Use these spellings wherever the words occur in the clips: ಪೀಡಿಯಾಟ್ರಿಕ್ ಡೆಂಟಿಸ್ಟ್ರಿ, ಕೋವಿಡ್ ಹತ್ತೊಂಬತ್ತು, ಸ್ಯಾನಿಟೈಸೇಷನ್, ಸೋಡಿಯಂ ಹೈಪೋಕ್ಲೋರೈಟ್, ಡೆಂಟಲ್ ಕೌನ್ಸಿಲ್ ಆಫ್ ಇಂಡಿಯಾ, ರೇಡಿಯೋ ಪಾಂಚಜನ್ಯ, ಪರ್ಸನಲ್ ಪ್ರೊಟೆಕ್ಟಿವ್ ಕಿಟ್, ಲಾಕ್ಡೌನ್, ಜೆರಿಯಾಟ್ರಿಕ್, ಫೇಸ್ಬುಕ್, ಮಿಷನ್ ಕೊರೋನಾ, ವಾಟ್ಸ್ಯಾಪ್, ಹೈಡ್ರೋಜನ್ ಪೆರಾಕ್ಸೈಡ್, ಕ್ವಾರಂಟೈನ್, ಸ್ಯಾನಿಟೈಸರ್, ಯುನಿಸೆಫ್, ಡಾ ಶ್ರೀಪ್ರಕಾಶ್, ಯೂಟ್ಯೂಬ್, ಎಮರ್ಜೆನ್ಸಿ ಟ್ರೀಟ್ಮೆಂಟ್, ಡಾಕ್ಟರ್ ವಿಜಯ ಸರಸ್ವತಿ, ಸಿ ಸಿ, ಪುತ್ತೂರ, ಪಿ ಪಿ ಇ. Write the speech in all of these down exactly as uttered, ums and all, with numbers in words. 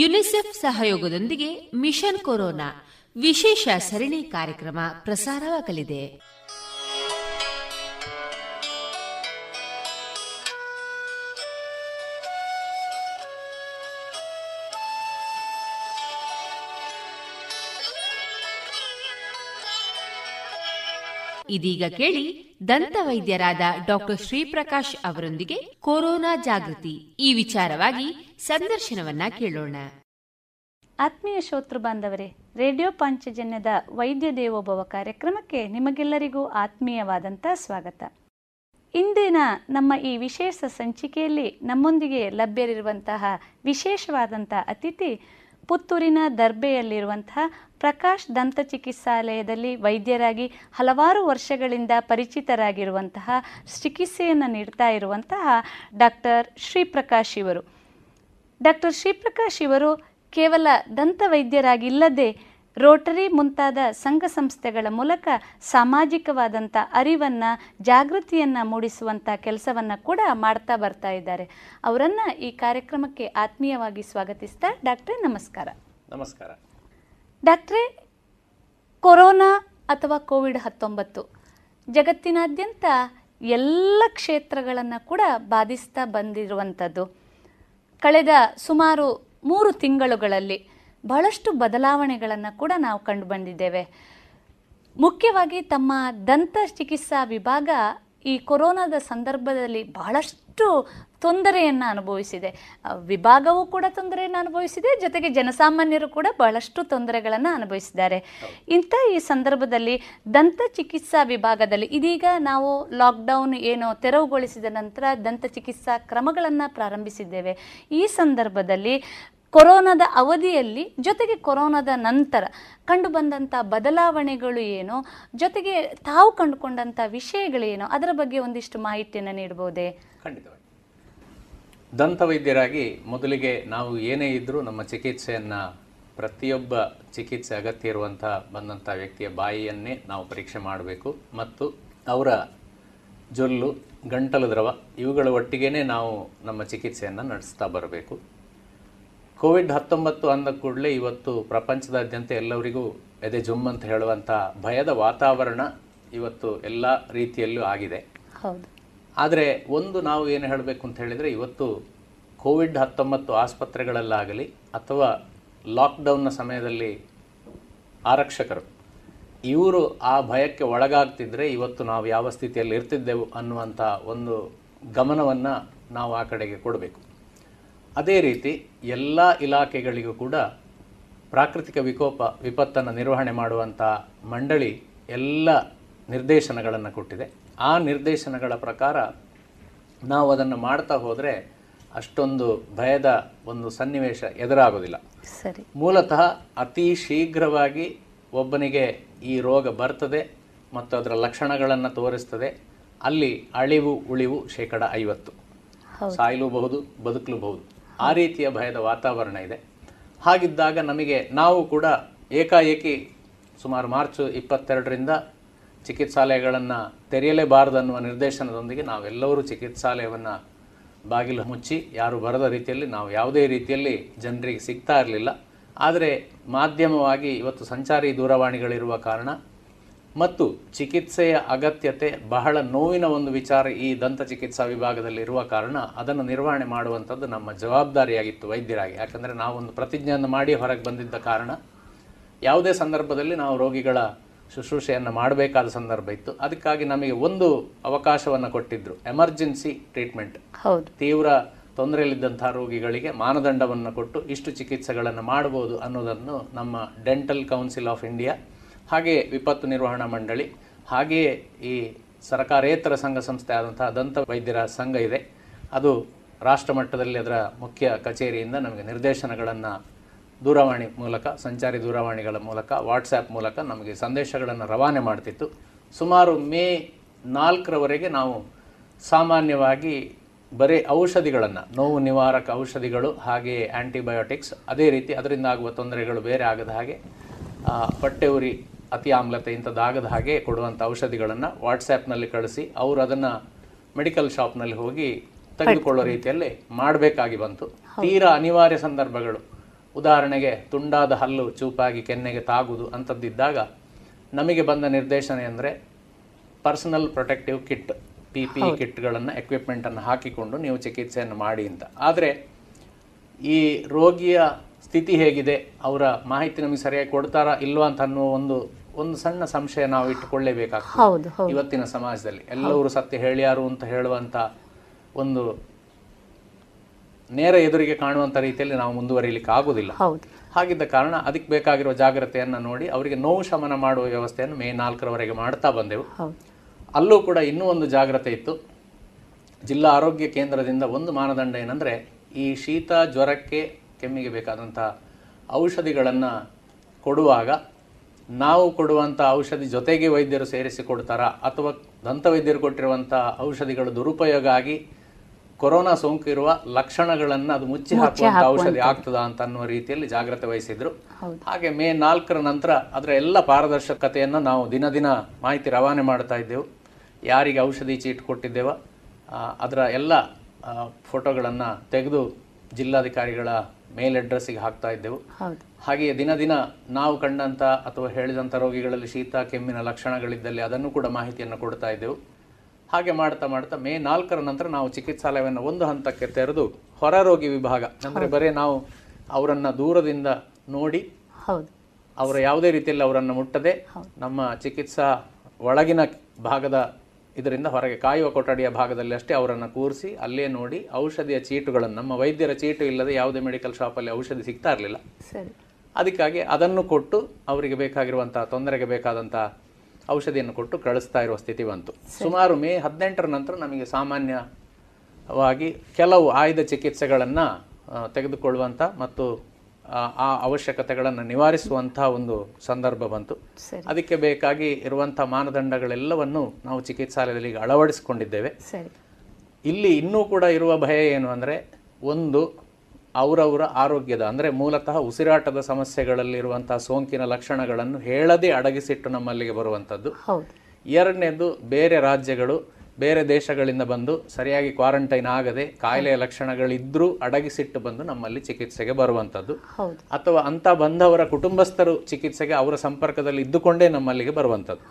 ಯುನಿಸೆಫ್ ಸಹಯೋಗದೊಂದಿಗೆ ಮಿಷನ್ ಕೊರೋನಾ ವಿಶೇಷ ಸರಣಿ ಕಾರ್ಯಕ್ರಮ ಪ್ರಸಾರವಾಗಲಿದೆ. ಇದೀಗ ಕೇಳಿ ದಂತವೈದ್ಯರಾದ ಡಾಕ್ಟರ್ ಶ್ರೀಪ್ರಕಾಶ್ ಅವರೊಂದಿಗೆ ಕೊರೋನಾ ಜಾಗೃತಿ ಈ ವಿಚಾರವಾಗಿ ಸಂದರ್ಶನವನ್ನ ಕೇಳೋಣ. ಆತ್ಮೀಯ ಶ್ರೋತೃ ಬಾಂಧವರೇ, ರೇಡಿಯೋ ಪಾಂಚಜನ್ಯದ ವೈದ್ಯ ದೇವೋಭವ ಕಾರ್ಯಕ್ರಮಕ್ಕೆ ನಿಮಗೆಲ್ಲರಿಗೂ ಆತ್ಮೀಯವಾದಂಥ ಸ್ವಾಗತ. ಇಂದಿನ ನಮ್ಮ ಈ ವಿಶೇಷ ಸಂಚಿಕೆಯಲ್ಲಿ ನಮ್ಮೊಂದಿಗೆ ಲಭ್ಯವಿರುವಂತಹ ವಿಶೇಷವಾದಂಥ ಅತಿಥಿ ಪುತ್ತೂರಿನ ದರ್ಬೆಯಲ್ಲಿರುವಂತಹ ಪ್ರಕಾಶ್ ದಂತ ಚಿಕಿತ್ಸಾಲಯದಲ್ಲಿ ವೈದ್ಯರಾಗಿ ಹಲವಾರು ವರ್ಷಗಳಿಂದ ಪರಿಚಿತರಾಗಿರುವಂತಹ ಚಿಕಿತ್ಸೆಯನ್ನು ನೀಡ್ತಾ ಇರುವಂತಹ ಡಾಕ್ಟರ್ ಶ್ರೀಪ್ರಕಾಶ್ ಇವರು. ಡಾಕ್ಟರ್ ಶ್ರೀಪ್ರಕಾಶ್ ಇವರು ಕೇವಲ ದಂತ ವೈದ್ಯರಾಗಿಲ್ಲದೆ ರೋಟರಿ ಮುಂತಾದ ಸಂಘ ಸಂಸ್ಥೆಗಳ ಮೂಲಕ ಸಾಮಾಜಿಕವಾದಂಥ ಅರಿವನ್ನು, ಜಾಗೃತಿಯನ್ನು ಮೂಡಿಸುವಂಥ ಕೆಲಸವನ್ನು ಕೂಡ ಮಾಡ್ತಾ ಬರ್ತಾ ಇದ್ದಾರೆ. ಅವರನ್ನು ಈ ಕಾರ್ಯಕ್ರಮಕ್ಕೆ ಆತ್ಮೀಯವಾಗಿ ಸ್ವಾಗತಿಸ್ತಾ, ಡಾಕ್ಟ್ರೇ ನಮಸ್ಕಾರ. ನಮಸ್ಕಾರ ಡಾಕ್ಟ್ರೇ. ಕೊರೋನಾ ಅಥವಾ ಕೋವಿಡ್ ಹತ್ತೊಂಬತ್ತು ಜಗತ್ತಿನಾದ್ಯಂತ ಎಲ್ಲ ಕ್ಷೇತ್ರಗಳನ್ನು ಕೂಡ ಬಾಧಿಸ್ತಾ ಬಂದಿರುವಂಥದ್ದು. ಕಳೆದ ಸುಮಾರು ಮೂರು ತಿಂಗಳುಗಳಲ್ಲಿ ಬಹಳಷ್ಟು ಬದಲಾವಣೆಗಳನ್ನು ಕೂಡ ನಾವು ಕಂಡು ಬಂದಿದ್ದೇವೆ. ಮುಖ್ಯವಾಗಿ ತಮ್ಮ ದಂತ ಚಿಕಿತ್ಸಾ ವಿಭಾಗ ಈ ಕೊರೋನಾದ ಸಂದರ್ಭದಲ್ಲಿ ಬಹಳಷ್ಟು ತೊಂದರೆಯನ್ನು ಅನುಭವಿಸಿದೆ. ವಿಭಾಗವೂ ಕೂಡ ತೊಂದರೆಯನ್ನು ಅನುಭವಿಸಿದೆ, ಜೊತೆಗೆ ಜನಸಾಮಾನ್ಯರು ಕೂಡ ಬಹಳಷ್ಟು ತೊಂದರೆಗಳನ್ನು ಅನುಭವಿಸಿದ್ದಾರೆ. ಇಂಥ ಈ ಸಂದರ್ಭದಲ್ಲಿ ದಂತ ಚಿಕಿತ್ಸಾ ವಿಭಾಗದಲ್ಲಿ ಇದೀಗ ನಾವು ಲಾಕ್ಡೌನ್ ಏನೋ ತೆರವುಗೊಳಿಸಿದ ನಂತರ ದಂತ ಚಿಕಿತ್ಸಾ ಕ್ರಮಗಳನ್ನು ಪ್ರಾರಂಭಿಸಿದ್ದೇವೆ. ಈ ಸಂದರ್ಭದಲ್ಲಿ ಕೊರೋನಾದ ಅವಧಿಯಲ್ಲಿ, ಜೊತೆಗೆ ಕೊರೋನಾದ ನಂತರ ಕಂಡುಬಂದಂಥ ಬದಲಾವಣೆಗಳು ಏನು, ಜೊತೆಗೆ ತಾವು ಕಂಡುಕೊಂಡಂಥ ವಿಷಯಗಳೇನು, ಅದರ ಬಗ್ಗೆ ಒಂದಿಷ್ಟು ಮಾಹಿತಿಯನ್ನು ನೀಡಬಹುದೇ? ಖಂಡಿತವಾಗಿ. ದಂತ ವೈದ್ಯರಾಗಿ ಮೊದಲಿಗೆ ನಾವು ಏನೇ ಇದ್ದರೂ ನಮ್ಮ ಚಿಕಿತ್ಸೆಯನ್ನು ಪ್ರತಿಯೊಬ್ಬ ಚಿಕಿತ್ಸೆ ಅಗತ್ಯ ಇರುವಂಥ ಬಂದಂಥ ವ್ಯಕ್ತಿಯ ಬಾಯಿಯನ್ನೇ ನಾವು ಪರೀಕ್ಷೆ ಮಾಡಬೇಕು ಮತ್ತು ಅವರ ಜೊಲ್ಲು, ಗಂಟಲು ದ್ರವ ಇವುಗಳ ಒಟ್ಟಿಗೇ ನಾವು ನಮ್ಮ ಚಿಕಿತ್ಸೆಯನ್ನು ನಡೆಸ್ತಾ ಬರಬೇಕು. ಕೋವಿಡ್ ಹತ್ತೊಂಬತ್ತು ಅಂದ ಕೂಡಲೇ ಇವತ್ತು ಪ್ರಪಂಚದಾದ್ಯಂತ ಎಲ್ಲರಿಗೂ ಎದೆ ಜುಮ್ ಅಂತ ಹೇಳುವಂಥ ಭಯದ ವಾತಾವರಣ ಇವತ್ತು ಎಲ್ಲ ರೀತಿಯಲ್ಲೂ ಆಗಿದೆ. ಹೌದು. ಆದರೆ ಒಂದು ನಾವು ಏನು ಹೇಳಬೇಕು ಅಂತ ಹೇಳಿದರೆ, ಇವತ್ತು ಕೋವಿಡ್ ಹತ್ತೊಂಬತ್ತು ಆಸ್ಪತ್ರೆಗಳಲ್ಲಾಗಲಿ ಅಥವಾ ಲಾಕ್ಡೌನ್ನ ಸಮಯದಲ್ಲಿ ಆರಕ್ಷಕರು ಇವರು ಆ ಭಯಕ್ಕೆ ಒಳಗಾಗ್ತಿದ್ರೆ ಇವತ್ತು ನಾವು ಯಾವ ಸ್ಥಿತಿಯಲ್ಲಿ ಇರ್ತಿದ್ದೆವು ಅನ್ನುವಂಥ ಒಂದು ಗಮನವನ್ನು ನಾವು ಆ ಕಡೆಗೆ ಕೊಡಬೇಕು. ಅದೇ ರೀತಿ ಎಲ್ಲ ಇಲಾಖೆಗಳಿಗೂ ಕೂಡ ಪ್ರಾಕೃತಿಕ ವಿಕೋಪ ವಿಪತ್ತನ್ನು ನಿರ್ವಹಣೆ ಮಾಡುವಂಥ ಮಂಡಳಿ ಎಲ್ಲ ನಿರ್ದೇಶನಗಳನ್ನು ಕೊಟ್ಟಿದೆ. ಆ ನಿರ್ದೇಶನಗಳ ಪ್ರಕಾರ ನಾವು ಅದನ್ನು ಮಾಡ್ತಾ ಹೋದರೆ ಅಷ್ಟೊಂದು ಭಯದ ಒಂದು ಸನ್ನಿವೇಶ ಎದುರಾಗೋದಿಲ್ಲ. ಸರಿ. ಮೂಲತಃ ಅತಿ ಶೀಘ್ರವಾಗಿ ಒಬ್ಬನಿಗೆ ಈ ರೋಗ ಬರ್ತದೆ ಮತ್ತು ಅದರ ಲಕ್ಷಣಗಳನ್ನು ತೋರಿಸ್ತದೆ. ಅಲ್ಲಿ ಅಳಿವು ಉಳಿವು ಶೇಕಡ ಐವತ್ತು, ಸಾಯಲೂಬಹುದು ಬದುಕಲೂಬಹುದು, ಆ ರೀತಿಯ ಭಯದ ವಾತಾವರಣ ಇದೆ. ಹಾಗಿದ್ದಾಗ ನಮಗೆ ನಾವು ಕೂಡ ಏಕಾಏಕಿ ಸುಮಾರು ಮಾರ್ಚ್ ಇಪ್ಪತ್ತೆರಡರಿಂದ ಚಿಕಿತ್ಸಾಲಯಗಳನ್ನು ತೆರೆಯಲೇಬಾರದು ಅನ್ನುವ ನಿರ್ದೇಶನದೊಂದಿಗೆ ನಾವೆಲ್ಲರೂ ಚಿಕಿತ್ಸಾಲಯವನ್ನು ಬಾಗಿಲು ಮುಚ್ಚಿ ಯಾರು ಬರದ ರೀತಿಯಲ್ಲಿ ನಾವು ಯಾವುದೇ ರೀತಿಯಲ್ಲಿ ಜನರಿಗೆ ಸಿಗ್ತಾ ಇರಲಿಲ್ಲ. ಆದರೆ ಮಾಧ್ಯಮವಾಗಿ ಇವತ್ತು ಸಂಚಾರಿ ದೂರವಾಣಿಗಳಿರುವ ಕಾರಣ ಮತ್ತು ಚಿಕಿತ್ಸೆಯ ಅಗತ್ಯತೆ ಬಹಳ ನೋವಿನ ಒಂದು ವಿಚಾರ ಈ ದಂತ ಚಿಕಿತ್ಸಾ ವಿಭಾಗದಲ್ಲಿ ಇರುವ ಕಾರಣ ಅದನ್ನು ನಿರ್ವಹಣೆ ಮಾಡುವಂಥದ್ದು ನಮ್ಮ ಜವಾಬ್ದಾರಿಯಾಗಿತ್ತು ವೈದ್ಯರಾಗಿ. ಯಾಕಂದರೆ ನಾವೊಂದು ಪ್ರತಿಜ್ಞೆಯನ್ನು ಮಾಡಿ ಹೊರಗೆ ಬಂದಿದ್ದ ಕಾರಣ ಯಾವುದೇ ಸಂದರ್ಭದಲ್ಲಿ ನಾವು ರೋಗಿಗಳ ಶುಶ್ರೂಷೆಯನ್ನು ಮಾಡಬೇಕಾದ ಸಂದರ್ಭ ಇತ್ತು. ಅದಕ್ಕಾಗಿ ನಮಗೆ ಒಂದು ಅವಕಾಶವನ್ನು ಕೊಟ್ಟಿದ್ದರು, ಎಮರ್ಜೆನ್ಸಿ ಟ್ರೀಟ್ಮೆಂಟ್. ಹೌದು. ತೀವ್ರ ತೊಂದರೆಯಲ್ಲಿದ್ದಂಥ ರೋಗಿಗಳಿಗೆ ಮಾನದಂಡವನ್ನು ಕೊಟ್ಟು ಇಷ್ಟು ಚಿಕಿತ್ಸೆಗಳನ್ನು ಮಾಡ್ಬೋದು ಅನ್ನೋದನ್ನು ನಮ್ಮ ಡೆಂಟಲ್ ಕೌನ್ಸಿಲ್ ಆಫ್ ಇಂಡಿಯಾ, ಹಾಗೆಯೇ ವಿಪತ್ತು ನಿರ್ವಹಣಾ ಮಂಡಳಿ, ಹಾಗೆಯೇ ಈ ಸರಕಾರೇತರ ಸಂಘ ಸಂಸ್ಥೆ ಆದಂತಹ ದಂತ ವೈದ್ಯರ ಸಂಘ ಇದೆ, ಅದು ರಾಷ್ಟ್ರ ಮಟ್ಟದಲ್ಲಿ ಅದರ ಮುಖ್ಯ ಕಚೇರಿಯಿಂದ ನಮಗೆ ನಿರ್ದೇಶನಗಳನ್ನು ದೂರವಾಣಿ ಮೂಲಕ, ಸಂಚಾರಿ ದೂರವಾಣಿಗಳ ಮೂಲಕ, ವಾಟ್ಸ್ಯಾಪ್ ಮೂಲಕ ನಮಗೆ ಸಂದೇಶಗಳನ್ನು ರವಾನೆ ಮಾಡ್ತಿತ್ತು. ಸುಮಾರು ಮೇ ನಾಲ್ಕರವರೆಗೆ ನಾವು ಸಾಮಾನ್ಯವಾಗಿ ಬರೀ ಔಷಧಿಗಳನ್ನು, ನೋವು ನಿವಾರಕ ಔಷಧಿಗಳು, ಹಾಗೆಯೇ ಆ್ಯಂಟಿಬಯೋಟಿಕ್ಸ್, ಅದೇ ರೀತಿ ಅದರಿಂದ ಆಗುವ ತೊಂದರೆಗಳು ಬೇರೆ ಆಗದ ಹಾಗೆ, ಹೊಟ್ಟೆ ಉರಿ, ಅತಿ ಆಮ್ಲತೆ ಇಂಥದ್ದಾಗದ ಹಾಗೆ ಕೊಡುವಂಥ ಔಷಧಿಗಳನ್ನು ವಾಟ್ಸ್ಯಾಪ್ನಲ್ಲಿ ಕಳಿಸಿ ಅವರು ಅದನ್ನು ಮೆಡಿಕಲ್ ಶಾಪ್ನಲ್ಲಿ ಹೋಗಿ ತೆಗೆದುಕೊಳ್ಳೋ ರೀತಿಯಲ್ಲಿ ಮಾಡಬೇಕಾಗಿ ಬಂತು. ತೀರಾ ಅನಿವಾರ್ಯ ಸಂದರ್ಭಗಳು, ಉದಾಹರಣೆಗೆ ತುಂಡಾದ ಹಲ್ಲು ಚೂಪಾಗಿ ಕೆನ್ನೆಗೆ ತಾಗುವುದು ಅಂಥದ್ದಿದ್ದಾಗ ನಮಗೆ ಬಂದ ನಿರ್ದೇಶನ ಅಂದರೆ ಪರ್ಸನಲ್ ಪ್ರೊಟೆಕ್ಟಿವ್ ಕಿಟ್, ಪಿ ಪಿ ಇ ಕಿಟ್ಗಳನ್ನು, ಎಕ್ವಿಪ್ಮೆಂಟನ್ನು ಹಾಕಿಕೊಂಡು ನೀವು ಚಿಕಿತ್ಸೆಯನ್ನು ಮಾಡಿ ಅಂತ. ಆದರೆ ಈ ರೋಗಿಯ ಸ್ಥಿತಿ ಹೇಗಿದೆ, ಅವರ ಮಾಹಿತಿ ನಮಗೆ ಸರಿಯಾಗಿ ಕೊಡ್ತಾರಾ ಇಲ್ವಾ ಅಂತ ಅನ್ನೋ ಒಂದು ಒಂದು ಸಣ್ಣ ಸಂಶಯ ನಾವು ಇಟ್ಟುಕೊಳ್ಳೇಬೇಕಾಗ್ತದೆ ಇವತ್ತಿನ ಸಮಾಜದಲ್ಲಿ. ಎಲ್ಲರೂ ಸತ್ಯ ಹೇಳ್ಯಾರು ಅಂತ ಹೇಳುವಂಥ ಒಂದು ನೇರ ಎದುರಿಗೆ ಕಾಣುವಂಥ ರೀತಿಯಲ್ಲಿ ನಾವು ಮುಂದುವರಿಯಲಿಕ್ಕೆ ಆಗೋದಿಲ್ಲ. ಹಾಗಿದ್ದ ಕಾರಣ ಅದಕ್ಕೆ ಬೇಕಾಗಿರುವ ಜಾಗ್ರತೆಯನ್ನು ನೋಡಿ ಅವರಿಗೆ ನೋವು ಶಮನ ಮಾಡುವ ವ್ಯವಸ್ಥೆಯನ್ನು ಮೇ ನಾಲ್ಕರವರೆಗೆ ಮಾಡ್ತಾ ಬಂದೆವು. ಅಲ್ಲೂ ಕೂಡ ಇನ್ನೂ ಒಂದು ಜಾಗ್ರತೆ ಇತ್ತು. ಜಿಲ್ಲಾ ಆರೋಗ್ಯ ಕೇಂದ್ರದಿಂದ ಒಂದು ಮಾನದಂಡ ಏನಂದರೆ, ಈ ಶೀತ ಜ್ವರಕ್ಕೆ ಕೆಮ್ಮಿಗೆ ಬೇಕಾದಂಥ ಔಷಧಿಗಳನ್ನು ಕೊಡುವಾಗ ನಾವು ಕೊಡುವಂಥ ಔಷಧಿ ಜೊತೆಗೆ ವೈದ್ಯರು ಸೇರಿಸಿಕೊಡ್ತಾರಾ ಅಥವಾ ದಂತ ವೈದ್ಯರು ಕೊಟ್ಟಿರುವಂಥ ಔಷಧಿಗಳು ದುರುಪಯೋಗ ಆಗಿ ಕೊರೋನಾ ಸೋಂಕು ಇರುವ ಲಕ್ಷಣಗಳನ್ನು ಅದು ಮುಚ್ಚಿ ಹಾಕುವಂಥ ಔಷಧಿ ಆಗ್ತದಾ ಅಂತ ಅನ್ನುವ ರೀತಿಯಲ್ಲಿ ಜಾಗ್ರತೆ ವಹಿಸಿದ್ರು. ಹಾಗೆ ಮೇ ನಾಲ್ಕರ ನಂತರ ಅದರ ಎಲ್ಲ ಪಾರದರ್ಶಕತೆಯನ್ನು ನಾವು ದಿನ ದಿನ ಮಾಹಿತಿ ರವಾನೆ ಮಾಡ್ತಾ ಇದ್ದೆವು. ಯಾರಿಗೆ ಔಷಧಿ ಚೀಟ್ ಕೊಟ್ಟಿದ್ದೇವ ಅದರ ಎಲ್ಲ ಫೋಟೋಗಳನ್ನು ತೆಗೆದು ಜಿಲ್ಲಾಧಿಕಾರಿಗಳ ಮೇಲ್ ಅಡ್ರೆಸ್ಸಿಗೆ ಹಾಕ್ತಾ ಇದ್ದೆವು. ಹಾಗೆಯೇ ದಿನ ದಿನ ನಾವು ಕಂಡಂಥ ಅಥವಾ ಹೇಳಿದಂಥ ರೋಗಿಗಳಲ್ಲಿ ಶೀತ ಕೆಮ್ಮಿನ ಲಕ್ಷಣಗಳಿದ್ದಲ್ಲಿ ಅದನ್ನು ಕೂಡ ಮಾಹಿತಿಯನ್ನು ಕೊಡ್ತಾ ಇದ್ದೆವು. ಹಾಗೆ ಮಾಡ್ತಾ ಮಾಡ್ತಾ ಮೇ ನಾಲ್ಕರ ನಂತರ ನಾವು ಚಿಕಿತ್ಸಾಲಯವನ್ನು ಒಂದು ಹಂತಕ್ಕೆ ತೆರೆದು ಹೊರ ರೋಗಿ ವಿಭಾಗ, ಅಂದರೆ ಬರೀ ನಾವು ಅವರನ್ನು ದೂರದಿಂದ ನೋಡಿ ಅವರ ಯಾವುದೇ ರೀತಿಯಲ್ಲಿ ಅವರನ್ನು ಮುಟ್ಟದೆ ನಮ್ಮ ಚಿಕಿತ್ಸಾ ಒಳಗಿನ ಭಾಗದ ಇದರಿಂದ ಹೊರಗೆ ಕಾಯುವ ಕೊಠಡಿಯ ಭಾಗದಲ್ಲಿ ಅಷ್ಟೇ ಅವರನ್ನು ಕೂರಿಸಿ ಅಲ್ಲೇ ನೋಡಿ ಔಷಧಿಯ ಚೀಟುಗಳನ್ನು, ನಮ್ಮ ವೈದ್ಯರ ಚೀಟು ಇಲ್ಲದೆ ಯಾವುದೇ ಮೆಡಿಕಲ್ ಶಾಪಲ್ಲಿ ಔಷಧಿ ಸಿಗ್ತಾ ಇರಲಿಲ್ಲ, ಅದಕ್ಕಾಗಿ ಅದನ್ನು ಕೊಟ್ಟು ಅವರಿಗೆ ಬೇಕಾಗಿರುವಂಥ ತೊಂದರೆಗೆ ಬೇಕಾದಂಥ ಔಷಧಿಯನ್ನು ಕೊಟ್ಟು ಕಳಿಸ್ತಾ ಇರುವ ಸ್ಥಿತಿ ಬಂತು. ಸುಮಾರು ಮೇ ಹದಿನೆಂಟರ ನಂತರ ನಮಗೆ ಸಾಮಾನ್ಯವಾಗಿ ಕೆಲವು ಆಯ್ದ ಚಿಕಿತ್ಸೆಗಳನ್ನು ತೆಗೆದುಕೊಳ್ಳುವಂಥ ಮತ್ತು ಆ ಅವಶ್ಯಕತೆಗಳನ್ನು ನಿವಾರಿಸುವಂಥ ಒಂದು ಸಂದರ್ಭ ಬಂತು. ಅದಕ್ಕೆ ಬೇಕಾಗಿ ಇರುವಂಥ ಮಾನದಂಡಗಳೆಲ್ಲವನ್ನು ನಾವು ಚಿಕಿತ್ಸಾಲಯದಲ್ಲಿ ಅಳವಡಿಸಿಕೊಂಡಿದ್ದೇವೆ. ಇಲ್ಲಿ ಇನ್ನೂ ಕೂಡ ಇರುವ ಭಯ ಏನು ಅಂದರೆ, ಒಂದು ಅವರವರ ಆರೋಗ್ಯದ, ಅಂದರೆ ಮೂಲತಃ ಉಸಿರಾಟದ ಸಮಸ್ಯೆಗಳಲ್ಲಿರುವಂಥ ಸೋಂಕಿನ ಲಕ್ಷಣಗಳನ್ನು ಹೇಳದೇ ಅಡಗಿಸಿಟ್ಟು ನಮ್ಮಲ್ಲಿಗೆ ಬರುವಂಥದ್ದು. ಎರಡನೇದು, ಬೇರೆ ರಾಜ್ಯಗಳು ಬೇರೆ ದೇಶಗಳಿಂದ ಬಂದು ಸರಿಯಾಗಿ ಕ್ವಾರಂಟೈನ್ ಆಗದೆ ಕಾಯಿಲೆಯ ಲಕ್ಷಣಗಳಿದ್ದರೂ ಅಡಗಿಸಿಟ್ಟು ಬಂದು ನಮ್ಮಲ್ಲಿ ಚಿಕಿತ್ಸೆಗೆ ಬರುವಂಥದ್ದು, ಅಥವಾ ಅಂಥ ಬಂದವರ ಕುಟುಂಬಸ್ಥರು ಚಿಕಿತ್ಸೆಗೆ ಅವರ ಸಂಪರ್ಕದಲ್ಲಿ ಇದ್ದುಕೊಂಡೇ ನಮ್ಮಲ್ಲಿಗೆ ಬರುವಂಥದ್ದು.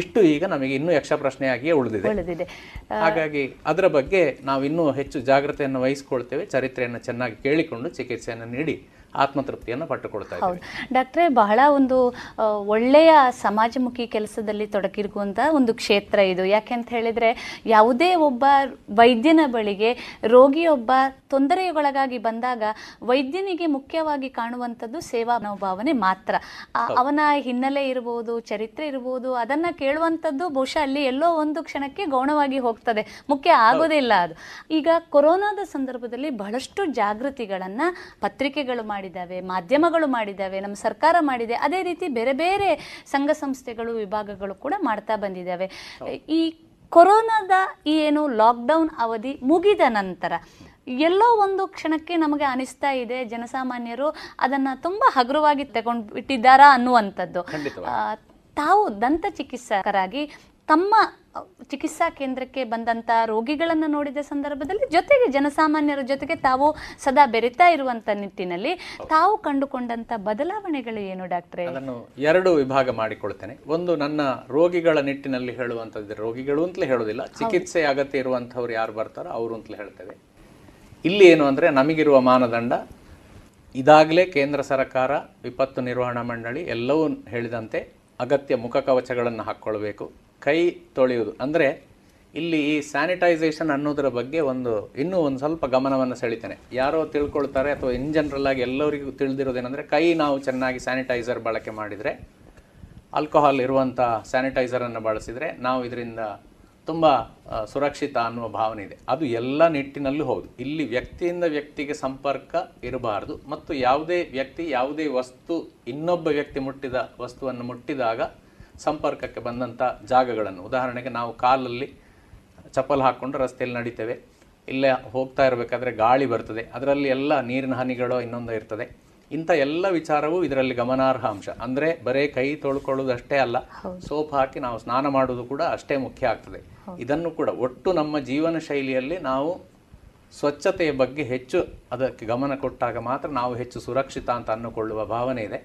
ಇಷ್ಟು ಈಗ ನಮಗೆ ಇನ್ನೂ ಯಕ್ಷ ಪ್ರಶ್ನೆಯಾಗಿಯೇ ಉಳಿದಿದೆ. ಹಾಗಾಗಿ ಅದರ ಬಗ್ಗೆ ನಾವು ಇನ್ನೂ ಹೆಚ್ಚು ಜಾಗ್ರತೆಯನ್ನು ವಹಿಸಿಕೊಳ್ತೇವೆ. ಚರಿತ್ರೆಯನ್ನು ಚೆನ್ನಾಗಿ ಕೇಳಿಕೊಂಡು ಚಿಕಿತ್ಸೆಯನ್ನು ನೀಡಿ ಆತ್ಮತೃಪ್ತಿಯನ್ನು ಪಟ್ಟುಕೊಳ್ತಾ ಇದ್ದೀವಿ. ಡಾಕ್ಟ್ರೇ, ಬಹಳ ಒಂದು ಒಳ್ಳೆಯ ಸಮಾಜಮುಖಿ ಕೆಲಸದಲ್ಲಿ ತೊಡಗಿರುವಂಥ ಒಂದು ಕ್ಷೇತ್ರ ಇದು. ಯಾಕೆಂತ ಹೇಳಿದರೆ, ಯಾವುದೇ ಒಬ್ಬ ವೈದ್ಯನ ಬಳಿಗೆ ರೋಗಿಯೊಬ್ಬ ತೊಂದರೆಗೊಳಗಾಗಿ ಬಂದಾಗ ವೈದ್ಯನಿಗೆ ಮುಖ್ಯವಾಗಿ ಕಾಣುವಂಥದ್ದು ಸೇವಾ ಮನೋಭಾವನೆ ಮಾತ್ರ. ಅವನ ಹಿನ್ನೆಲೆ ಇರ್ಬೋದು, ಚರಿತ್ರೆ ಇರ್ಬೋದು, ಅದನ್ನು ಕೇಳುವಂಥದ್ದು ಬಹುಶಃ ಅಲ್ಲಿ ಎಲ್ಲೋ ಒಂದು ಕ್ಷಣಕ್ಕೆ ಗೌಣವಾಗಿ ಹೋಗ್ತದೆ, ಮುಖ್ಯ ಆಗೋದಿಲ್ಲ ಅದು. ಈಗ ಕೊರೋನಾದ ಸಂದರ್ಭದಲ್ಲಿ ಬಹಳಷ್ಟು ಜಾಗೃತಿಗಳನ್ನು ಪತ್ರಿಕೆಗಳು ಮಾಡಿ ಮಾಡಿದ್ದಾವೆ, ಮಾಧ್ಯಮಗಳು ಮಾಡಿದ್ದಾವೆ, ನಮ್ಮ ಸರ್ಕಾರ ಮಾಡಿದೆ. ಅದೇ ರೀತಿ ಬೇರೆ ಬೇರೆ ಸಂಘ ಸಂಸ್ಥೆಗಳು, ವಿಭಾಗಗಳು ಕೂಡ ಮಾಡ್ತಾ ಬಂದಿದ್ದಾವೆ. ಈ ಕೊರೋನಾದ ಈ ಏನು ಲಾಕ್ಡೌನ್ ಅವಧಿ ಮುಗಿದ ನಂತರ ಎಲ್ಲೋ ಒಂದು ಕ್ಷಣಕ್ಕೆ ನಮಗೆ ಅನಿಸ್ತಾ ಇದೆ ಜನಸಾಮಾನ್ಯರು ಅದನ್ನು ತುಂಬ ಹಗುರವಾಗಿ ತಗೊಂಡು ಬಿಟ್ಟಿದ್ದಾರಾ ಅನ್ನುವಂಥದ್ದು. ತಾವು ದಂತ ಚಿಕಿತ್ಸಕರಾಗಿ ತಮ್ಮ ಚಿಕಿತ್ಸಾ ಕೇಂದ್ರಕ್ಕೆ ಬಂದಂಥ ರೋಗಿಗಳನ್ನು ನೋಡಿದ ಸಂದರ್ಭದಲ್ಲಿ, ಜೊತೆಗೆ ಜನಸಾಮಾನ್ಯರ ಜೊತೆಗೆ ತಾವು ಸದಾ ಬೆರೆತಾ ಇರುವಂಥ ನಿಟ್ಟಿನಲ್ಲಿ ತಾವು ಕಂಡುಕೊಂಡಂಥ ಬದಲಾವಣೆಗಳು ಏನು ಡಾಕ್ಟ್ರೇ? ನಾನು ಎರಡು ವಿಭಾಗ ಮಾಡಿಕೊಳ್ತೇನೆ. ಒಂದು, ನನ್ನ ರೋಗಿಗಳ ನಿಟ್ಟಿನಲ್ಲಿ ಹೇಳುವಂಥದ್ದು, ರೋಗಿಗಳು ಅಂತಲೇ ಹೇಳೋದಿಲ್ಲ, ಚಿಕಿತ್ಸೆ ಅಗತ್ಯ ಇರುವಂಥವ್ರು ಯಾರು ಬರ್ತಾರೋ ಅವರು ಅಂತಲೇ ಹೇಳ್ತೇವೆ. ಇಲ್ಲಿ ಏನು ಅಂದರೆ, ನಮಗಿರುವ ಮಾನದಂಡ ಇದಾಗಲೇ ಕೇಂದ್ರ ಸರ್ಕಾರ, ವಿಪತ್ತು ನಿರ್ವಹಣಾ ಮಂಡಳಿ ಎಲ್ಲವೂ ಹೇಳಿದಂತೆ ಅಗತ್ಯ ಮುಖ ಕವಚಗಳನ್ನು ಹಾಕ್ಕೊಳ್ಬೇಕು, ಕೈ ತೊಳೆಯುವುದು. ಅಂದರೆ ಇಲ್ಲಿ ಈ ಸ್ಯಾನಿಟೈಸೇಷನ್ ಅನ್ನೋದರ ಬಗ್ಗೆ ಒಂದು ಇನ್ನೂ ಒಂದು ಸ್ವಲ್ಪ ಗಮನವನ್ನು ಸೆಳಿತೇನೆ. ಯಾರೋ ತಿಳ್ಕೊಳ್ತಾರೆ, ಅಥವಾ ಇನ್ ಜನರಲ್ ಆಗಿ ಎಲ್ಲರಿಗೂ ತಿಳಿದಿರೋದೇನೆಂದರೆ, ಕೈ ನಾವು ಚೆನ್ನಾಗಿ ಸ್ಯಾನಿಟೈಸರ್ ಬಳಕೆ ಮಾಡಿದರೆ, ಆಲ್ಕೋಹಾಲ್ ಇರುವಂಥ ಸ್ಯಾನಿಟೈಸರನ್ನು ಬಳಸಿದರೆ ನಾವು ಇದರಿಂದ ತುಂಬ ಸುರಕ್ಷಿತ ಅನ್ನುವ ಭಾವನೆ ಇದೆ. ಅದು ಎಲ್ಲ ನಿಟ್ಟಿನಲ್ಲೂ ಹೌದು. ಇಲ್ಲಿ ವ್ಯಕ್ತಿಯಿಂದ ವ್ಯಕ್ತಿಗೆ ಸಂಪರ್ಕ ಇರಬಾರ್ದು, ಮತ್ತು ಯಾವುದೇ ವ್ಯಕ್ತಿ ಯಾವುದೇ ವಸ್ತು ಇನ್ನೊಬ್ಬ ವ್ಯಕ್ತಿ ಮುಟ್ಟಿದ ವಸ್ತುವನ್ನು ಮುಟ್ಟಿದಾಗ ಸಂಪರ್ಕಕ್ಕೆ ಬಂದಂಥ ಜಾಗಗಳನ್ನು, ಉದಾಹರಣೆಗೆ ನಾವು ಕಾಲಲ್ಲಿ ಚಪ್ಪಲ್ ಹಾಕ್ಕೊಂಡು ರಸ್ತೆಯಲ್ಲಿ ನಡಿತೇವೆ, ಇಲ್ಲೇ ಹೋಗ್ತಾ ಇರಬೇಕಾದ್ರೆ ಗಾಳಿ ಬರ್ತದೆ, ಅದರಲ್ಲಿ ಎಲ್ಲ ನೀರಿನ ಹನಿಗಳೋ ಇನ್ನೊಂದು ಇರ್ತದೆ. ಇಂಥ ಎಲ್ಲ ವಿಚಾರವೂ ಇದರಲ್ಲಿ ಗಮನಾರ್ಹ ಅಂಶ. ಅಂದರೆ ಬರೀ ಕೈ ತೊಳ್ಕೊಳ್ಳೋದು ಅಷ್ಟೇ ಅಲ್ಲ, ಸೋಪ್ ಹಾಕಿ ನಾವು ಸ್ನಾನ ಮಾಡೋದು ಕೂಡ ಅಷ್ಟೇ ಮುಖ್ಯ ಆಗ್ತದೆ. ಇದನ್ನು ಕೂಡ ಒಟ್ಟು ನಮ್ಮ ಜೀವನ ಶೈಲಿಯಲ್ಲಿ ನಾವು ಸ್ವಚ್ಛತೆಯ ಬಗ್ಗೆ ಹೆಚ್ಚು ಅದಕ್ಕೆ ಗಮನ ಕೊಟ್ಟಾಗ ಮಾತ್ರ ನಾವು ಹೆಚ್ಚು ಸುರಕ್ಷಿತ ಅಂತ ಅನ್ನಿಕೊಳ್ಳುವ ಭಾವನೆ ಇದೆ.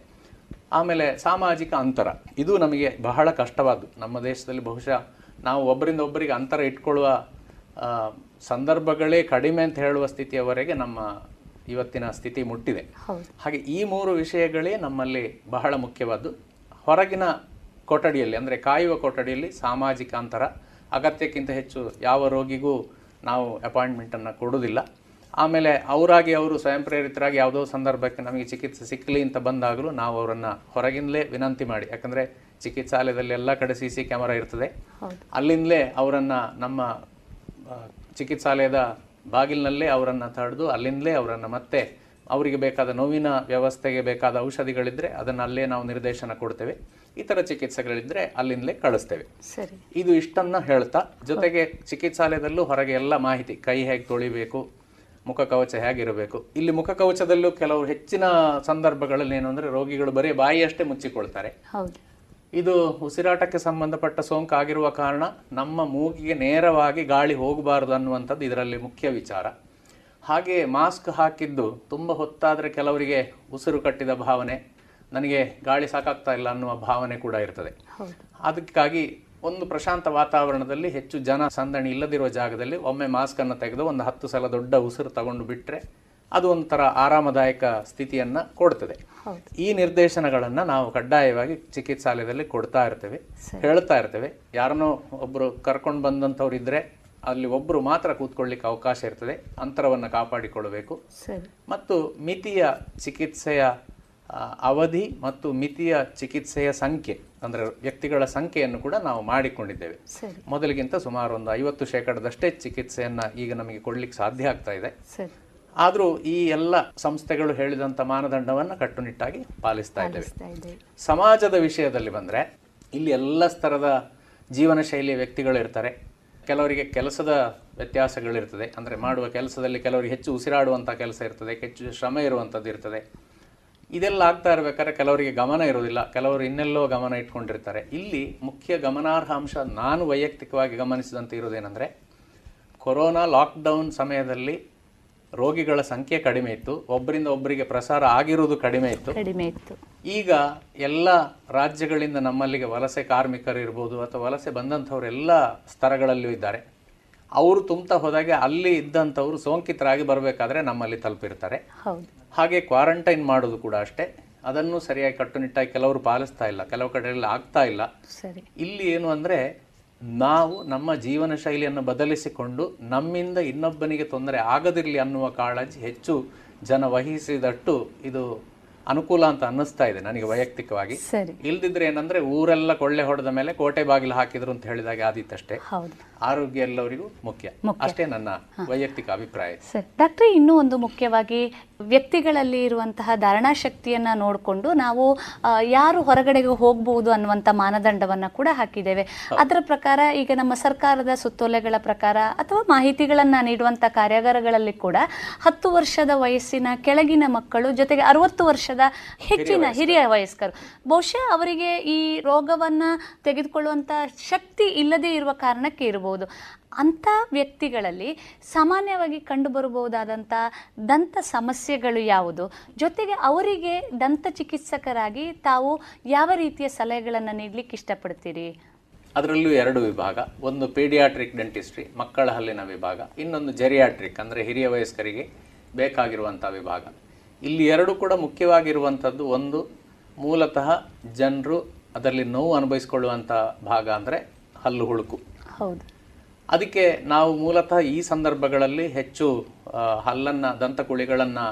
ಆಮೇಲೆ ಸಾಮಾಜಿಕ ಅಂತರ, ಇದು ನಮಗೆ ಬಹಳ ಕಷ್ಟವಾದ್ದು. ನಮ್ಮ ದೇಶದಲ್ಲಿ ಬಹುಶಃ ನಾವು ಒಬ್ಬರಿಂದ ಒಬ್ಬರಿಗೆ ಅಂತರ ಇಟ್ಕೊಳ್ಳುವ ಸಂದರ್ಭಗಳೇ ಕಡಿಮೆ ಅಂತ ಹೇಳುವ ಸ್ಥಿತಿಯವರೆಗೆ ನಮ್ಮ ಇವತ್ತಿನ ಸ್ಥಿತಿ ಮುಟ್ಟಿದೆ. ಹಾಗೆ ಈ ಮೂರು ವಿಷಯಗಳೇ ನಮ್ಮಲ್ಲಿ ಬಹಳ ಮುಖ್ಯವಾದ್ದು. ಹೊರಗಿನ ಕೊಠಡಿಯಲ್ಲಿ ಅಂದರೆ ಕಾಯುವ ಕೊಠಡಿಯಲ್ಲಿ ಸಾಮಾಜಿಕ ಅಂತರ, ಅಗತ್ಯಕ್ಕಿಂತ ಹೆಚ್ಚು ಯಾವ ರೋಗಿಗೂ ನಾವು ಅಪಾಯಿಂಟ್ಮೆಂಟನ್ನು ಕೊಡೋದಿಲ್ಲ. ಆಮೇಲೆ ಅವರಾಗಿ ಅವರು ಸ್ವಯಂ ಪ್ರೇರಿತರಾಗಿ ಯಾವುದೋ ಸಂದರ್ಭಕ್ಕೆ ನಮಗೆ ಚಿಕಿತ್ಸೆ ಸಿಕ್ಕಲಿ ಅಂತ ಬಂದಾಗಲೂ ನಾವು ಅವರನ್ನು ಹೊರಗಿಂದಲೇ ವಿನಂತಿ ಮಾಡಿ, ಯಾಕಂದರೆ ಚಿಕಿತ್ಸಾಲಯದಲ್ಲಿ ಎಲ್ಲ ಕಡೆ ಸಿ ಸಿ ಕ್ಯಾಮರಾ ಇರ್ತದೆ, ಅಲ್ಲಿಂದಲೇ ಅವರನ್ನು ನಮ್ಮ ಚಿಕಿತ್ಸಾಲಯದ ಬಾಗಿಲಿನಲ್ಲೇ ಅವರನ್ನು ತಡೆದು ಅಲ್ಲಿಂದಲೇ ಅವರನ್ನು ಮತ್ತೆ ಅವರಿಗೆ ಬೇಕಾದ ನೋವಿನ ವ್ಯವಸ್ಥೆಗೆ ಬೇಕಾದ ಔಷಧಿಗಳಿದ್ದರೆ ಅದನ್ನು ಅಲ್ಲೇ ನಾವು ನಿರ್ದೇಶನ ಕೊಡ್ತೇವೆ, ಇತರ ಚಿಕಿತ್ಸೆಗಳಿದ್ದರೆ ಅಲ್ಲಿಂದಲೇ ಕಳಿಸ್ತೇವೆ. ಸರಿ, ಇದು ಇಷ್ಟನ್ನು ಹೇಳ್ತಾ ಜೊತೆಗೆ ಚಿಕಿತ್ಸಾಲಯದಲ್ಲೂ ಹೊರಗೆ ಎಲ್ಲ ಮಾಹಿತಿ, ಕೈ ಹೇಗೆ ತೊಳಿಬೇಕು, ಮುಖಕವಚ ಹೇಗಿರಬೇಕು. ಇಲ್ಲಿ ಮುಖಕವಚದಲ್ಲೂ ಕೆಲವು ಹೆಚ್ಚಿನ ಸಂದರ್ಭಗಳಲ್ಲಿ ಏನು ಅಂದರೆ ರೋಗಿಗಳು ಬರೀ ಬಾಯಿಯಷ್ಟೇ ಮುಚ್ಚಿಕೊಳ್ತಾರೆ. ಇದು ಉಸಿರಾಟಕ್ಕೆ ಸಂಬಂಧಪಟ್ಟ ಸೋಂಕು ಆಗಿರುವ ಕಾರಣ ನಮ್ಮ ಮೂಗಿಗೆ ನೇರವಾಗಿ ಗಾಳಿ ಹೋಗಬಾರ್ದು ಅನ್ನುವಂಥದ್ದು ಇದರಲ್ಲಿ ಮುಖ್ಯ ವಿಚಾರ. ಹಾಗೆ ಮಾಸ್ಕ್ ಹಾಕಿದ್ದು ತುಂಬ ಹೊತ್ತಾದರೆ ಕೆಲವರಿಗೆ ಉಸಿರು ಕಟ್ಟಿದ ಭಾವನೆ, ನನಗೆ ಗಾಳಿ ಸಾಕಾಗ್ತಾ ಇಲ್ಲ ಅನ್ನುವ ಭಾವನೆ ಕೂಡ ಇರ್ತದೆ. ಅದಕ್ಕಾಗಿ ಒಂದು ಪ್ರಶಾಂತ ವಾತಾವರಣದಲ್ಲಿ ಹೆಚ್ಚು ಜನ ಸಂದಣಿ ಇಲ್ಲದಿರುವ ಜಾಗದಲ್ಲಿ ಒಮ್ಮೆ ಮಾಸ್ಕನ್ನು ತೆಗೆದು ಒಂದು ಹತ್ತು ಸಲ ದೊಡ್ಡ ಉಸಿರು ತಗೊಂಡು ಬಿಟ್ಟರೆ ಅದು ಒಂಥರ ಆರಾಮದಾಯಕ ಸ್ಥಿತಿಯನ್ನು ಕೊಡ್ತದೆ. ಈ ನಿರ್ದೇಶನಗಳನ್ನು ನಾವು ಕಡ್ಡಾಯವಾಗಿ ಚಿಕಿತ್ಸಾಲಯದಲ್ಲಿ ಕೊಡ್ತಾ ಇರ್ತೇವೆ, ಹೇಳ್ತಾ ಇರ್ತೇವೆ. ಯಾರನ್ನೋ ಒಬ್ಬರು ಕರ್ಕೊಂಡು ಬಂದಂಥವ್ರು ಇದ್ದರೆ ಅಲ್ಲಿ ಒಬ್ಬರು ಮಾತ್ರ ಕೂತ್ಕೊಳ್ಳಿಕ್ಕೆ ಅವಕಾಶ ಇರ್ತದೆ, ಅಂತರವನ್ನು ಕಾಪಾಡಿಕೊಳ್ಳಬೇಕು. ಮತ್ತು ಮಿತಿಯ ಚಿಕಿತ್ಸೆಯ ಅವಧಿ ಮತ್ತು ಮಿತಿಯ ಚಿಕಿತ್ಸೆಯ ಸಂಖ್ಯೆ ಅಂದರೆ ವ್ಯಕ್ತಿಗಳ ಸಂಖ್ಯೆಯನ್ನು ಕೂಡ ನಾವು ಮಾಡಿಕೊಂಡಿದ್ದೇವೆ. ಮೊದಲಿಗಿಂತ ಸುಮಾರು ಒಂದು ಐವತ್ತು ಶೇಕಡದಷ್ಟೇ ಚಿಕಿತ್ಸೆಯನ್ನು ಈಗ ನಮಗೆ ಕೊಡಲಿಕ್ಕೆ ಸಾಧ್ಯ ಆಗ್ತಾ ಇದೆ. ಆದರೂ ಈ ಎಲ್ಲ ಸಂಸ್ಥೆಗಳು ಹೇಳಿದಂಥ ಮಾನದಂಡವನ್ನು ಕಟ್ಟುನಿಟ್ಟಾಗಿ ಪಾಲಿಸ್ತಾ ಇದ್ದೇವೆ. ಸಮಾಜದ ವಿಷಯದಲ್ಲಿ ಬಂದರೆ ಇಲ್ಲಿ ಎಲ್ಲ ಸ್ತರದ ಜೀವನ ಶೈಲಿಯ ವ್ಯಕ್ತಿಗಳಿರ್ತಾರೆ. ಕೆಲವರಿಗೆ ಕೆಲಸದ ವ್ಯತ್ಯಾಸಗಳಿರ್ತದೆ, ಅಂದರೆ ಮಾಡುವ ಕೆಲಸದಲ್ಲಿ ಕೆಲವರಿಗೆ ಹೆಚ್ಚು ಉಸಿರಾಡುವಂಥ ಕೆಲಸ ಇರ್ತದೆ, ಹೆಚ್ಚು ಶ್ರಮ ಇರುವಂಥದ್ದು ಇರ್ತದೆ. ಇದೆಲ್ಲ ಆಗ್ತಾ ಇರಬೇಕಾದ್ರೆ ಕೆಲವರಿಗೆ ಗಮನ ಇರೋದಿಲ್ಲ, ಕೆಲವರು ಇನ್ನೆಲ್ಲೋ ಗಮನ ಇಟ್ಕೊಂಡಿರ್ತಾರೆ. ಇಲ್ಲಿ ಮುಖ್ಯ ಗಮನಾರ್ಹ ಅಂಶ ನಾನು ವೈಯಕ್ತಿಕವಾಗಿ ಗಮನಿಸಿದಂತೆ ಇರೋದೇನೆಂದರೆ ಕೊರೋನಾ ಲಾಕ್ಡೌನ್ ಸಮಯದಲ್ಲಿ ರೋಗಿಗಳ ಸಂಖ್ಯೆ ಕಡಿಮೆ ಇತ್ತು, ಒಬ್ಬರಿಂದ ಒಬ್ಬರಿಗೆ ಪ್ರಸಾರ ಆಗಿರುವುದು ಕಡಿಮೆ ಇತ್ತು ಕಡಿಮೆ ಇತ್ತು ಈಗ ಎಲ್ಲ ರಾಜ್ಯಗಳಿಂದ ನಮ್ಮಲ್ಲಿಗೆ ವಲಸೆ ಕಾರ್ಮಿಕರು ಇರ್ಬೋದು ಅಥವಾ ವಲಸೆ ಬಂದಂಥವರೆಲ್ಲ ಸ್ತರಗಳಲ್ಲೂ ಇದ್ದಾರೆ. ಅವರು ತುಂಬ್ತಾ ಹೋದಾಗೆ ಅಲ್ಲಿ ಇದ್ದಂಥವ್ರು ಸೋಂಕಿತರಾಗಿ ಬರಬೇಕಾದ್ರೆ ನಮ್ಮಲ್ಲಿ ತಲುಪಿರ್ತಾರೆ. ಹಾಗೆ ಕ್ವಾರಂಟೈನ್ ಮಾಡೋದು ಕೂಡ ಅಷ್ಟೇ, ಅದನ್ನು ಸರಿಯಾಗಿ ಕಟ್ಟುನಿಟ್ಟಾಗಿ ಕೆಲವರು ಪಾಲಿಸ್ತಾ ಇಲ್ಲ, ಕೆಲವು ಕಡೆಯಲ್ಲಿ ಆಗ್ತಾ ಇಲ್ಲ. ಇಲ್ಲಿ ಏನು ಅಂದರೆ ನಾವು ನಮ್ಮ ಜೀವನ ಶೈಲಿಯನ್ನು ಬದಲಿಸಿಕೊಂಡು ನಮ್ಮಿಂದ ಇನ್ನೊಬ್ಬನಿಗೆ ತೊಂದರೆ ಆಗದಿರಲಿ ಅನ್ನುವ ಕಾಳಜಿ ಹೆಚ್ಚು ಜನ ವಹಿಸಿದಟ್ಟು ಇದು ಅನುಕೂಲ ಅಂತ ಅನ್ನಿಸ್ತಾ ಇದೆ ನನಗೆ ವೈಯಕ್ತಿಕವಾಗಿ. ಇಲ್ದಿದ್ರೆ ಏನಂದ್ರೆ ಊರೆಲ್ಲ ಕೊಳ್ಳೆ ಹೊಡೆದ ಮೇಲೆ ಕೋಟೆ ಬಾಗಿಲು ಹಾಕಿದ್ರು ಅಂತ ಹೇಳಿದಾಗ ಆದಿತ್ತಷ್ಟೇ. ಆರೋಗ್ಯ ಎಲ್ಲರಿಗೂ ಮುಖ್ಯ, ಅಷ್ಟೇ ನನ್ನ ವೈಯಕ್ತಿಕ ಅಭಿಪ್ರಾಯ. ಡಾಕ್ಟರ್, ಇನ್ನೂ ಒಂದು ಮುಖ್ಯವಾಗಿ ವ್ಯಕ್ತಿಗಳಲ್ಲಿ ಇರುವಂತಹ ಧಾರಣಾ ಶಕ್ತಿಯನ್ನು ನೋಡಿಕೊಂಡು ನಾವು ಯಾರು ಹೊರಗಡೆಗೆ ಹೋಗಬಹುದು ಅನ್ನುವಂಥ ಮಾನದಂಡವನ್ನು ಕೂಡ ಹಾಕಿದ್ದೇವೆ. ಅದರ ಪ್ರಕಾರ ಈಗ ನಮ್ಮ ಸರ್ಕಾರದ ಸುತ್ತೋಲೆಗಳ ಪ್ರಕಾರ ಅಥವಾ ಮಾಹಿತಿಗಳನ್ನು ನೀಡುವಂಥ ಕಾರ್ಯಾಗಾರಗಳಲ್ಲಿ ಕೂಡ ಹತ್ತು ವರ್ಷದ ವಯಸ್ಸಿನ ಕೆಳಗಿನ ಮಕ್ಕಳು ಜೊತೆಗೆ ಅರವತ್ತು ವರ್ಷದ ಹೆಚ್ಚಿನ ಹಿರಿಯ ವಯಸ್ಕರು, ಬಹುಶಃ ಅವರಿಗೆ ಈ ರೋಗವನ್ನು ತೆಗೆದುಕೊಳ್ಳುವಂಥ ಶಕ್ತಿ ಇಲ್ಲದೇ ಇರುವ ಕಾರಣಕ್ಕೆ ಇರಬಹುದು. ಅಂಥ ವ್ಯಕ್ತಿಗಳಲ್ಲಿ ಸಾಮಾನ್ಯವಾಗಿ ಕಂಡುಬರಬಹುದಾದಂಥ ದಂತ ಸಮಸ್ಯೆಗಳು ಯಾವುದು, ಜೊತೆಗೆ ಅವರಿಗೆ ದಂತ ಚಿಕಿತ್ಸಕರಾಗಿ ತಾವು ಯಾವ ರೀತಿಯ ಸಲಹೆಗಳನ್ನು ನೀಡಲಿಕ್ಕೆ ಇಷ್ಟಪಡ್ತೀರಿ? ಅದರಲ್ಲೂ ಎರಡು ವಿಭಾಗ, ಒಂದು ಪೀಡಿಯಾಟ್ರಿಕ್ ಡೆಂಟಿಸ್ಟ್ರಿ ಮಕ್ಕಳ ಹಲ್ಲಿನ ವಿಭಾಗ, ಇನ್ನೊಂದು ಜೆರಿಯಾಟ್ರಿಕ್ ಅಂದರೆ ಹಿರಿಯ ವಯಸ್ಕರಿಗೆ ಬೇಕಾಗಿರುವಂಥ ವಿಭಾಗ. ಇಲ್ಲಿ ಎರಡು ಕೂಡ ಮುಖ್ಯವಾಗಿರುವಂಥದ್ದು, ಒಂದು ಮೂಲತಃ ಜನರು ಅದರಲ್ಲಿ ನೋವು ಅನುಭವಿಸಿಕೊಳ್ಳುವಂಥ ಭಾಗ ಅಂದರೆ ಹಲ್ಲು ಹುಳುಕು. ಹೌದು, ಅದಕ್ಕೆ ನಾವು ಮೂಲತಃ ಈ ಸಂದರ್ಭಗಳಲ್ಲಿ ಹೆಚ್ಚು ಹಲ್ಲನ್ನು ದಂತ ಕುಳಿಗಳನ್ನು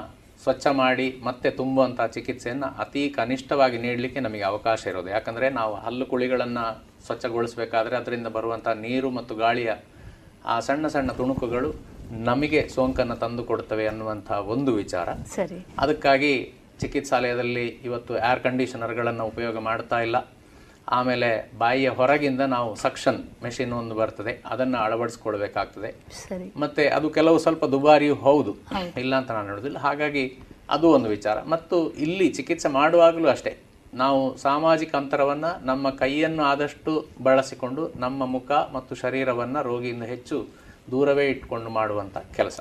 ಸ್ವಚ್ಛ ಮಾಡಿ ಮತ್ತೆ ತುಂಬುವಂಥ ಚಿಕಿತ್ಸೆಯನ್ನು ಅತಿ ಕನಿಷ್ಠವಾಗಿ ನೀಡಲಿಕ್ಕೆ ನಮಗೆ ಅವಕಾಶ ಇರೋದು. ಯಾಕಂದರೆ ನಾವು ಹಲ್ಲು ಕುಳಿಗಳನ್ನು ಸ್ವಚ್ಛಗೊಳಿಸಬೇಕಾದ್ರೆ ಅದರಿಂದ ಬರುವಂಥ ನೀರು ಮತ್ತು ಗಾಳಿಯ ಆ ಸಣ್ಣ ಸಣ್ಣ ತುಣುಕುಗಳು ನಮಗೆ ಸೋಂಕನ್ನು ತಂದು ಕೊಡ್ತವೆ ಅನ್ನುವಂಥ ಒಂದು ವಿಚಾರ. ಸರಿ, ಅದಕ್ಕಾಗಿ ಚಿಕಿತ್ಸಾಲಯದಲ್ಲಿ ಇವತ್ತು ಏರ್ ಕಂಡೀಷನರ್ಗಳನ್ನು ಉಪಯೋಗ ಮಾಡ್ತಾ ಇಲ್ಲ. ಆಮೇಲೆ ಬಾಯಿಯ ಹೊರಗಿಂದ ನಾವು ಸಕ್ಷನ್ ಮೆಷಿನ್ ಒಂದು ಬರ್ತದೆ, ಅದನ್ನು ಅಳವಡಿಸ್ಕೊಳ್ಬೇಕಾಗ್ತದೆ. ಮತ್ತು ಅದು ಕೆಲವು ಸ್ವಲ್ಪ ದುಬಾರಿಯೂ ಹೌದು, ಇಲ್ಲ ಅಂತ ನಾನು ಹೇಳೋದಿಲ್ಲ. ಹಾಗಾಗಿ ಅದು ಒಂದು ವಿಚಾರ. ಮತ್ತು ಇಲ್ಲಿ ಚಿಕಿತ್ಸೆ ಮಾಡುವಾಗಲೂ ಅಷ್ಟೇ ನಾವು ಸಾಮಾಜಿಕ ಅಂತರವನ್ನು ನಮ್ಮ ಕೈಯನ್ನು ಆದಷ್ಟು ಬಳಸಿಕೊಂಡು ನಮ್ಮ ಮುಖ ಮತ್ತು ಶರೀರವನ್ನು ರೋಗಿಯಿಂದ ಹೆಚ್ಚು ದೂರವೇ ಇಟ್ಕೊಂಡು ಮಾಡುವಂಥ ಕೆಲಸ.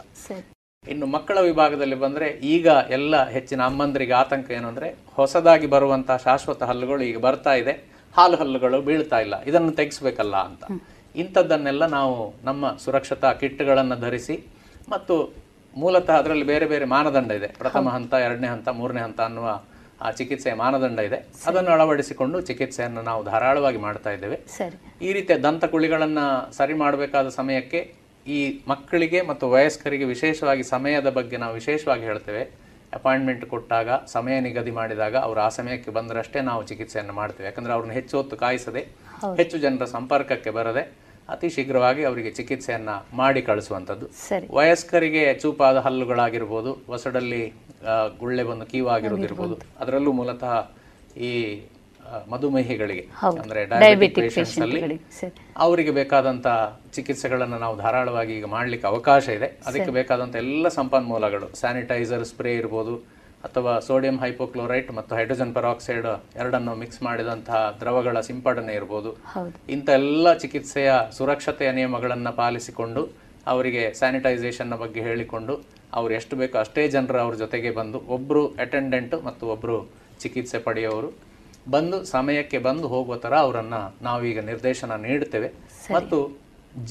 ಇನ್ನು ಮಕ್ಕಳ ವಿಭಾಗದಲ್ಲಿ ಬಂದರೆ ಈಗ ಎಲ್ಲ ಹೆಚ್ಚಿನ ಅಮ್ಮಂದರಿಗೆ ಆತಂಕ ಏನು ಅಂದರೆ ಹೊಸದಾಗಿ ಬರುವಂಥ ಶಾಶ್ವತ ಹಲ್ಲುಗಳು ಈಗ ಬರ್ತಾ ಇದೆ, ಹಾಲು ಹಲ್ಲುಗಳು ಬೀಳ್ತಾ ಇಲ್ಲ, ಇದನ್ನು ತೆಗೆಸಬೇಕಲ್ಲ ಅಂತ. ಇಂಥದ್ದನ್ನೆಲ್ಲ ನಾವು ನಮ್ಮ ಸುರಕ್ಷತಾ ಕಿಟ್ಗಳನ್ನು ಧರಿಸಿ, ಮತ್ತು ಮೂಲತಃ ಅದರಲ್ಲಿ ಬೇರೆ ಬೇರೆ ಮಾನದಂಡ ಇದೆ, ಪ್ರಥಮ ಹಂತ, ಎರಡನೇ ಹಂತ, ಮೂರನೇ ಹಂತ ಅನ್ನುವ ಆ ಚಿಕಿತ್ಸೆಯ ಮಾನದಂಡ ಇದೆ, ಅದನ್ನು ಅಳವಡಿಸಿಕೊಂಡು ಚಿಕಿತ್ಸೆಯನ್ನು ನಾವು ಧಾರಾಳವಾಗಿ ಮಾಡ್ತಾ ಇದ್ದೇವೆ. ಈ ರೀತಿಯ ದಂತಕುಳಿಗಳನ್ನು ಸರಿ ಮಾಡಬೇಕಾದ ಸಮಯಕ್ಕೆ ಈ ಮಕ್ಕಳಿಗೆ ಮತ್ತು ವಯಸ್ಕರಿಗೆ ವಿಶೇಷವಾಗಿ ಸಮಯದ ಬಗ್ಗೆ ನಾವು ವಿಶೇಷವಾಗಿ ಹೇಳ್ತೇವೆ. ಅಪಾಯಿಂಟ್ಮೆಂಟ್ ಕೊಟ್ಟಾಗ, ಸಮಯ ನಿಗದಿ ಮಾಡಿದಾಗ ಅವರು ಆ ಸಮಯಕ್ಕೆ ಬಂದರಷ್ಟೇ ನಾವು ಚಿಕಿತ್ಸೆಯನ್ನು ಮಾಡ್ತೇವೆ. ಯಾಕಂದರೆ ಅವ್ರನ್ನ ಹೆಚ್ಚು ಹೊತ್ತು ಕಾಯಿಸದೆ, ಹೆಚ್ಚು ಜನರ ಸಂಪರ್ಕಕ್ಕೆ ಬರದೆ ಅತಿ ಶೀಘ್ರವಾಗಿ ಅವರಿಗೆ ಚಿಕಿತ್ಸೆಯನ್ನು ಮಾಡಿ ಕಳಿಸುವಂಥದ್ದು. ವಯಸ್ಕರಿಗೆ ಚೂಪಾದ ಹಲ್ಲುಗಳಾಗಿರ್ಬೋದು, ಹೊಸಡಲ್ಲಿ ಗುಳ್ಳೆ ಬಂದು ಕೀವಾಗಿರೋದಿರ್ಬೋದು, ಅದರಲ್ಲೂ ಮೂಲತಃ ಈ ಮಧುಮೇಹಿಗಳಿಗೆ ಅಂದರೆ ಡಯಾಬಿಟಿಕ್ ಪೇಷಂಟ್ಸ್ ಅಲ್ಲಿ ಅವರಿಗೆ ಬೇಕಾದಂಥ ಚಿಕಿತ್ಸೆಗಳನ್ನು ನಾವು ಧಾರಾಳವಾಗಿ ಈಗ ಮಾಡಲಿಕ್ಕೆ ಅವಕಾಶ ಇದೆ. ಅದಕ್ಕೆ ಬೇಕಾದಂಥ ಎಲ್ಲ ಸಂಪನ್ಮೂಲಗಳು, ಸ್ಯಾನಿಟೈಸರ್ ಸ್ಪ್ರೇ ಇರ್ಬೋದು, ಅಥವಾ ಸೋಡಿಯಂ ಹೈಪೋಕ್ಲೋರೈಟ್ ಮತ್ತು ಹೈಡ್ರೋಜನ್ ಪೆರಾಕ್ಸೈಡ್ ಎರಡನ್ನು ಮಿಕ್ಸ್ ಮಾಡಿದಂತಹ ದ್ರವಗಳ ಸಿಂಪಡಣೆ ಇರ್ಬೋದು, ಇಂಥ ಎಲ್ಲ ಚಿಕಿತ್ಸೆಯ ಸುರಕ್ಷತೆಯ ನಿಯಮಗಳನ್ನು ಪಾಲಿಸಿಕೊಂಡು ಅವರಿಗೆ ಸ್ಯಾನಿಟೈಸೇಷನ್ನ ಬಗ್ಗೆ ಹೇಳಿಕೊಂಡು ಅವರು ಎಷ್ಟು ಬೇಕೋ ಅಷ್ಟೇ ಜನರು ಅವ್ರ ಜೊತೆಗೆ ಬಂದು, ಒಬ್ಬರು ಅಟೆಂಡೆಂಟು ಮತ್ತು ಒಬ್ಬರು ಚಿಕಿತ್ಸೆ ಪಡೆಯೋರು ಬಂದು ಸಮಯಕ್ಕೆ ಬಂದು ಹೋಗುವ ಥರ ಅವರನ್ನು ನಾವೀಗ ನಿರ್ದೇಶನ ನೀಡ್ತೇವೆ. ಮತ್ತು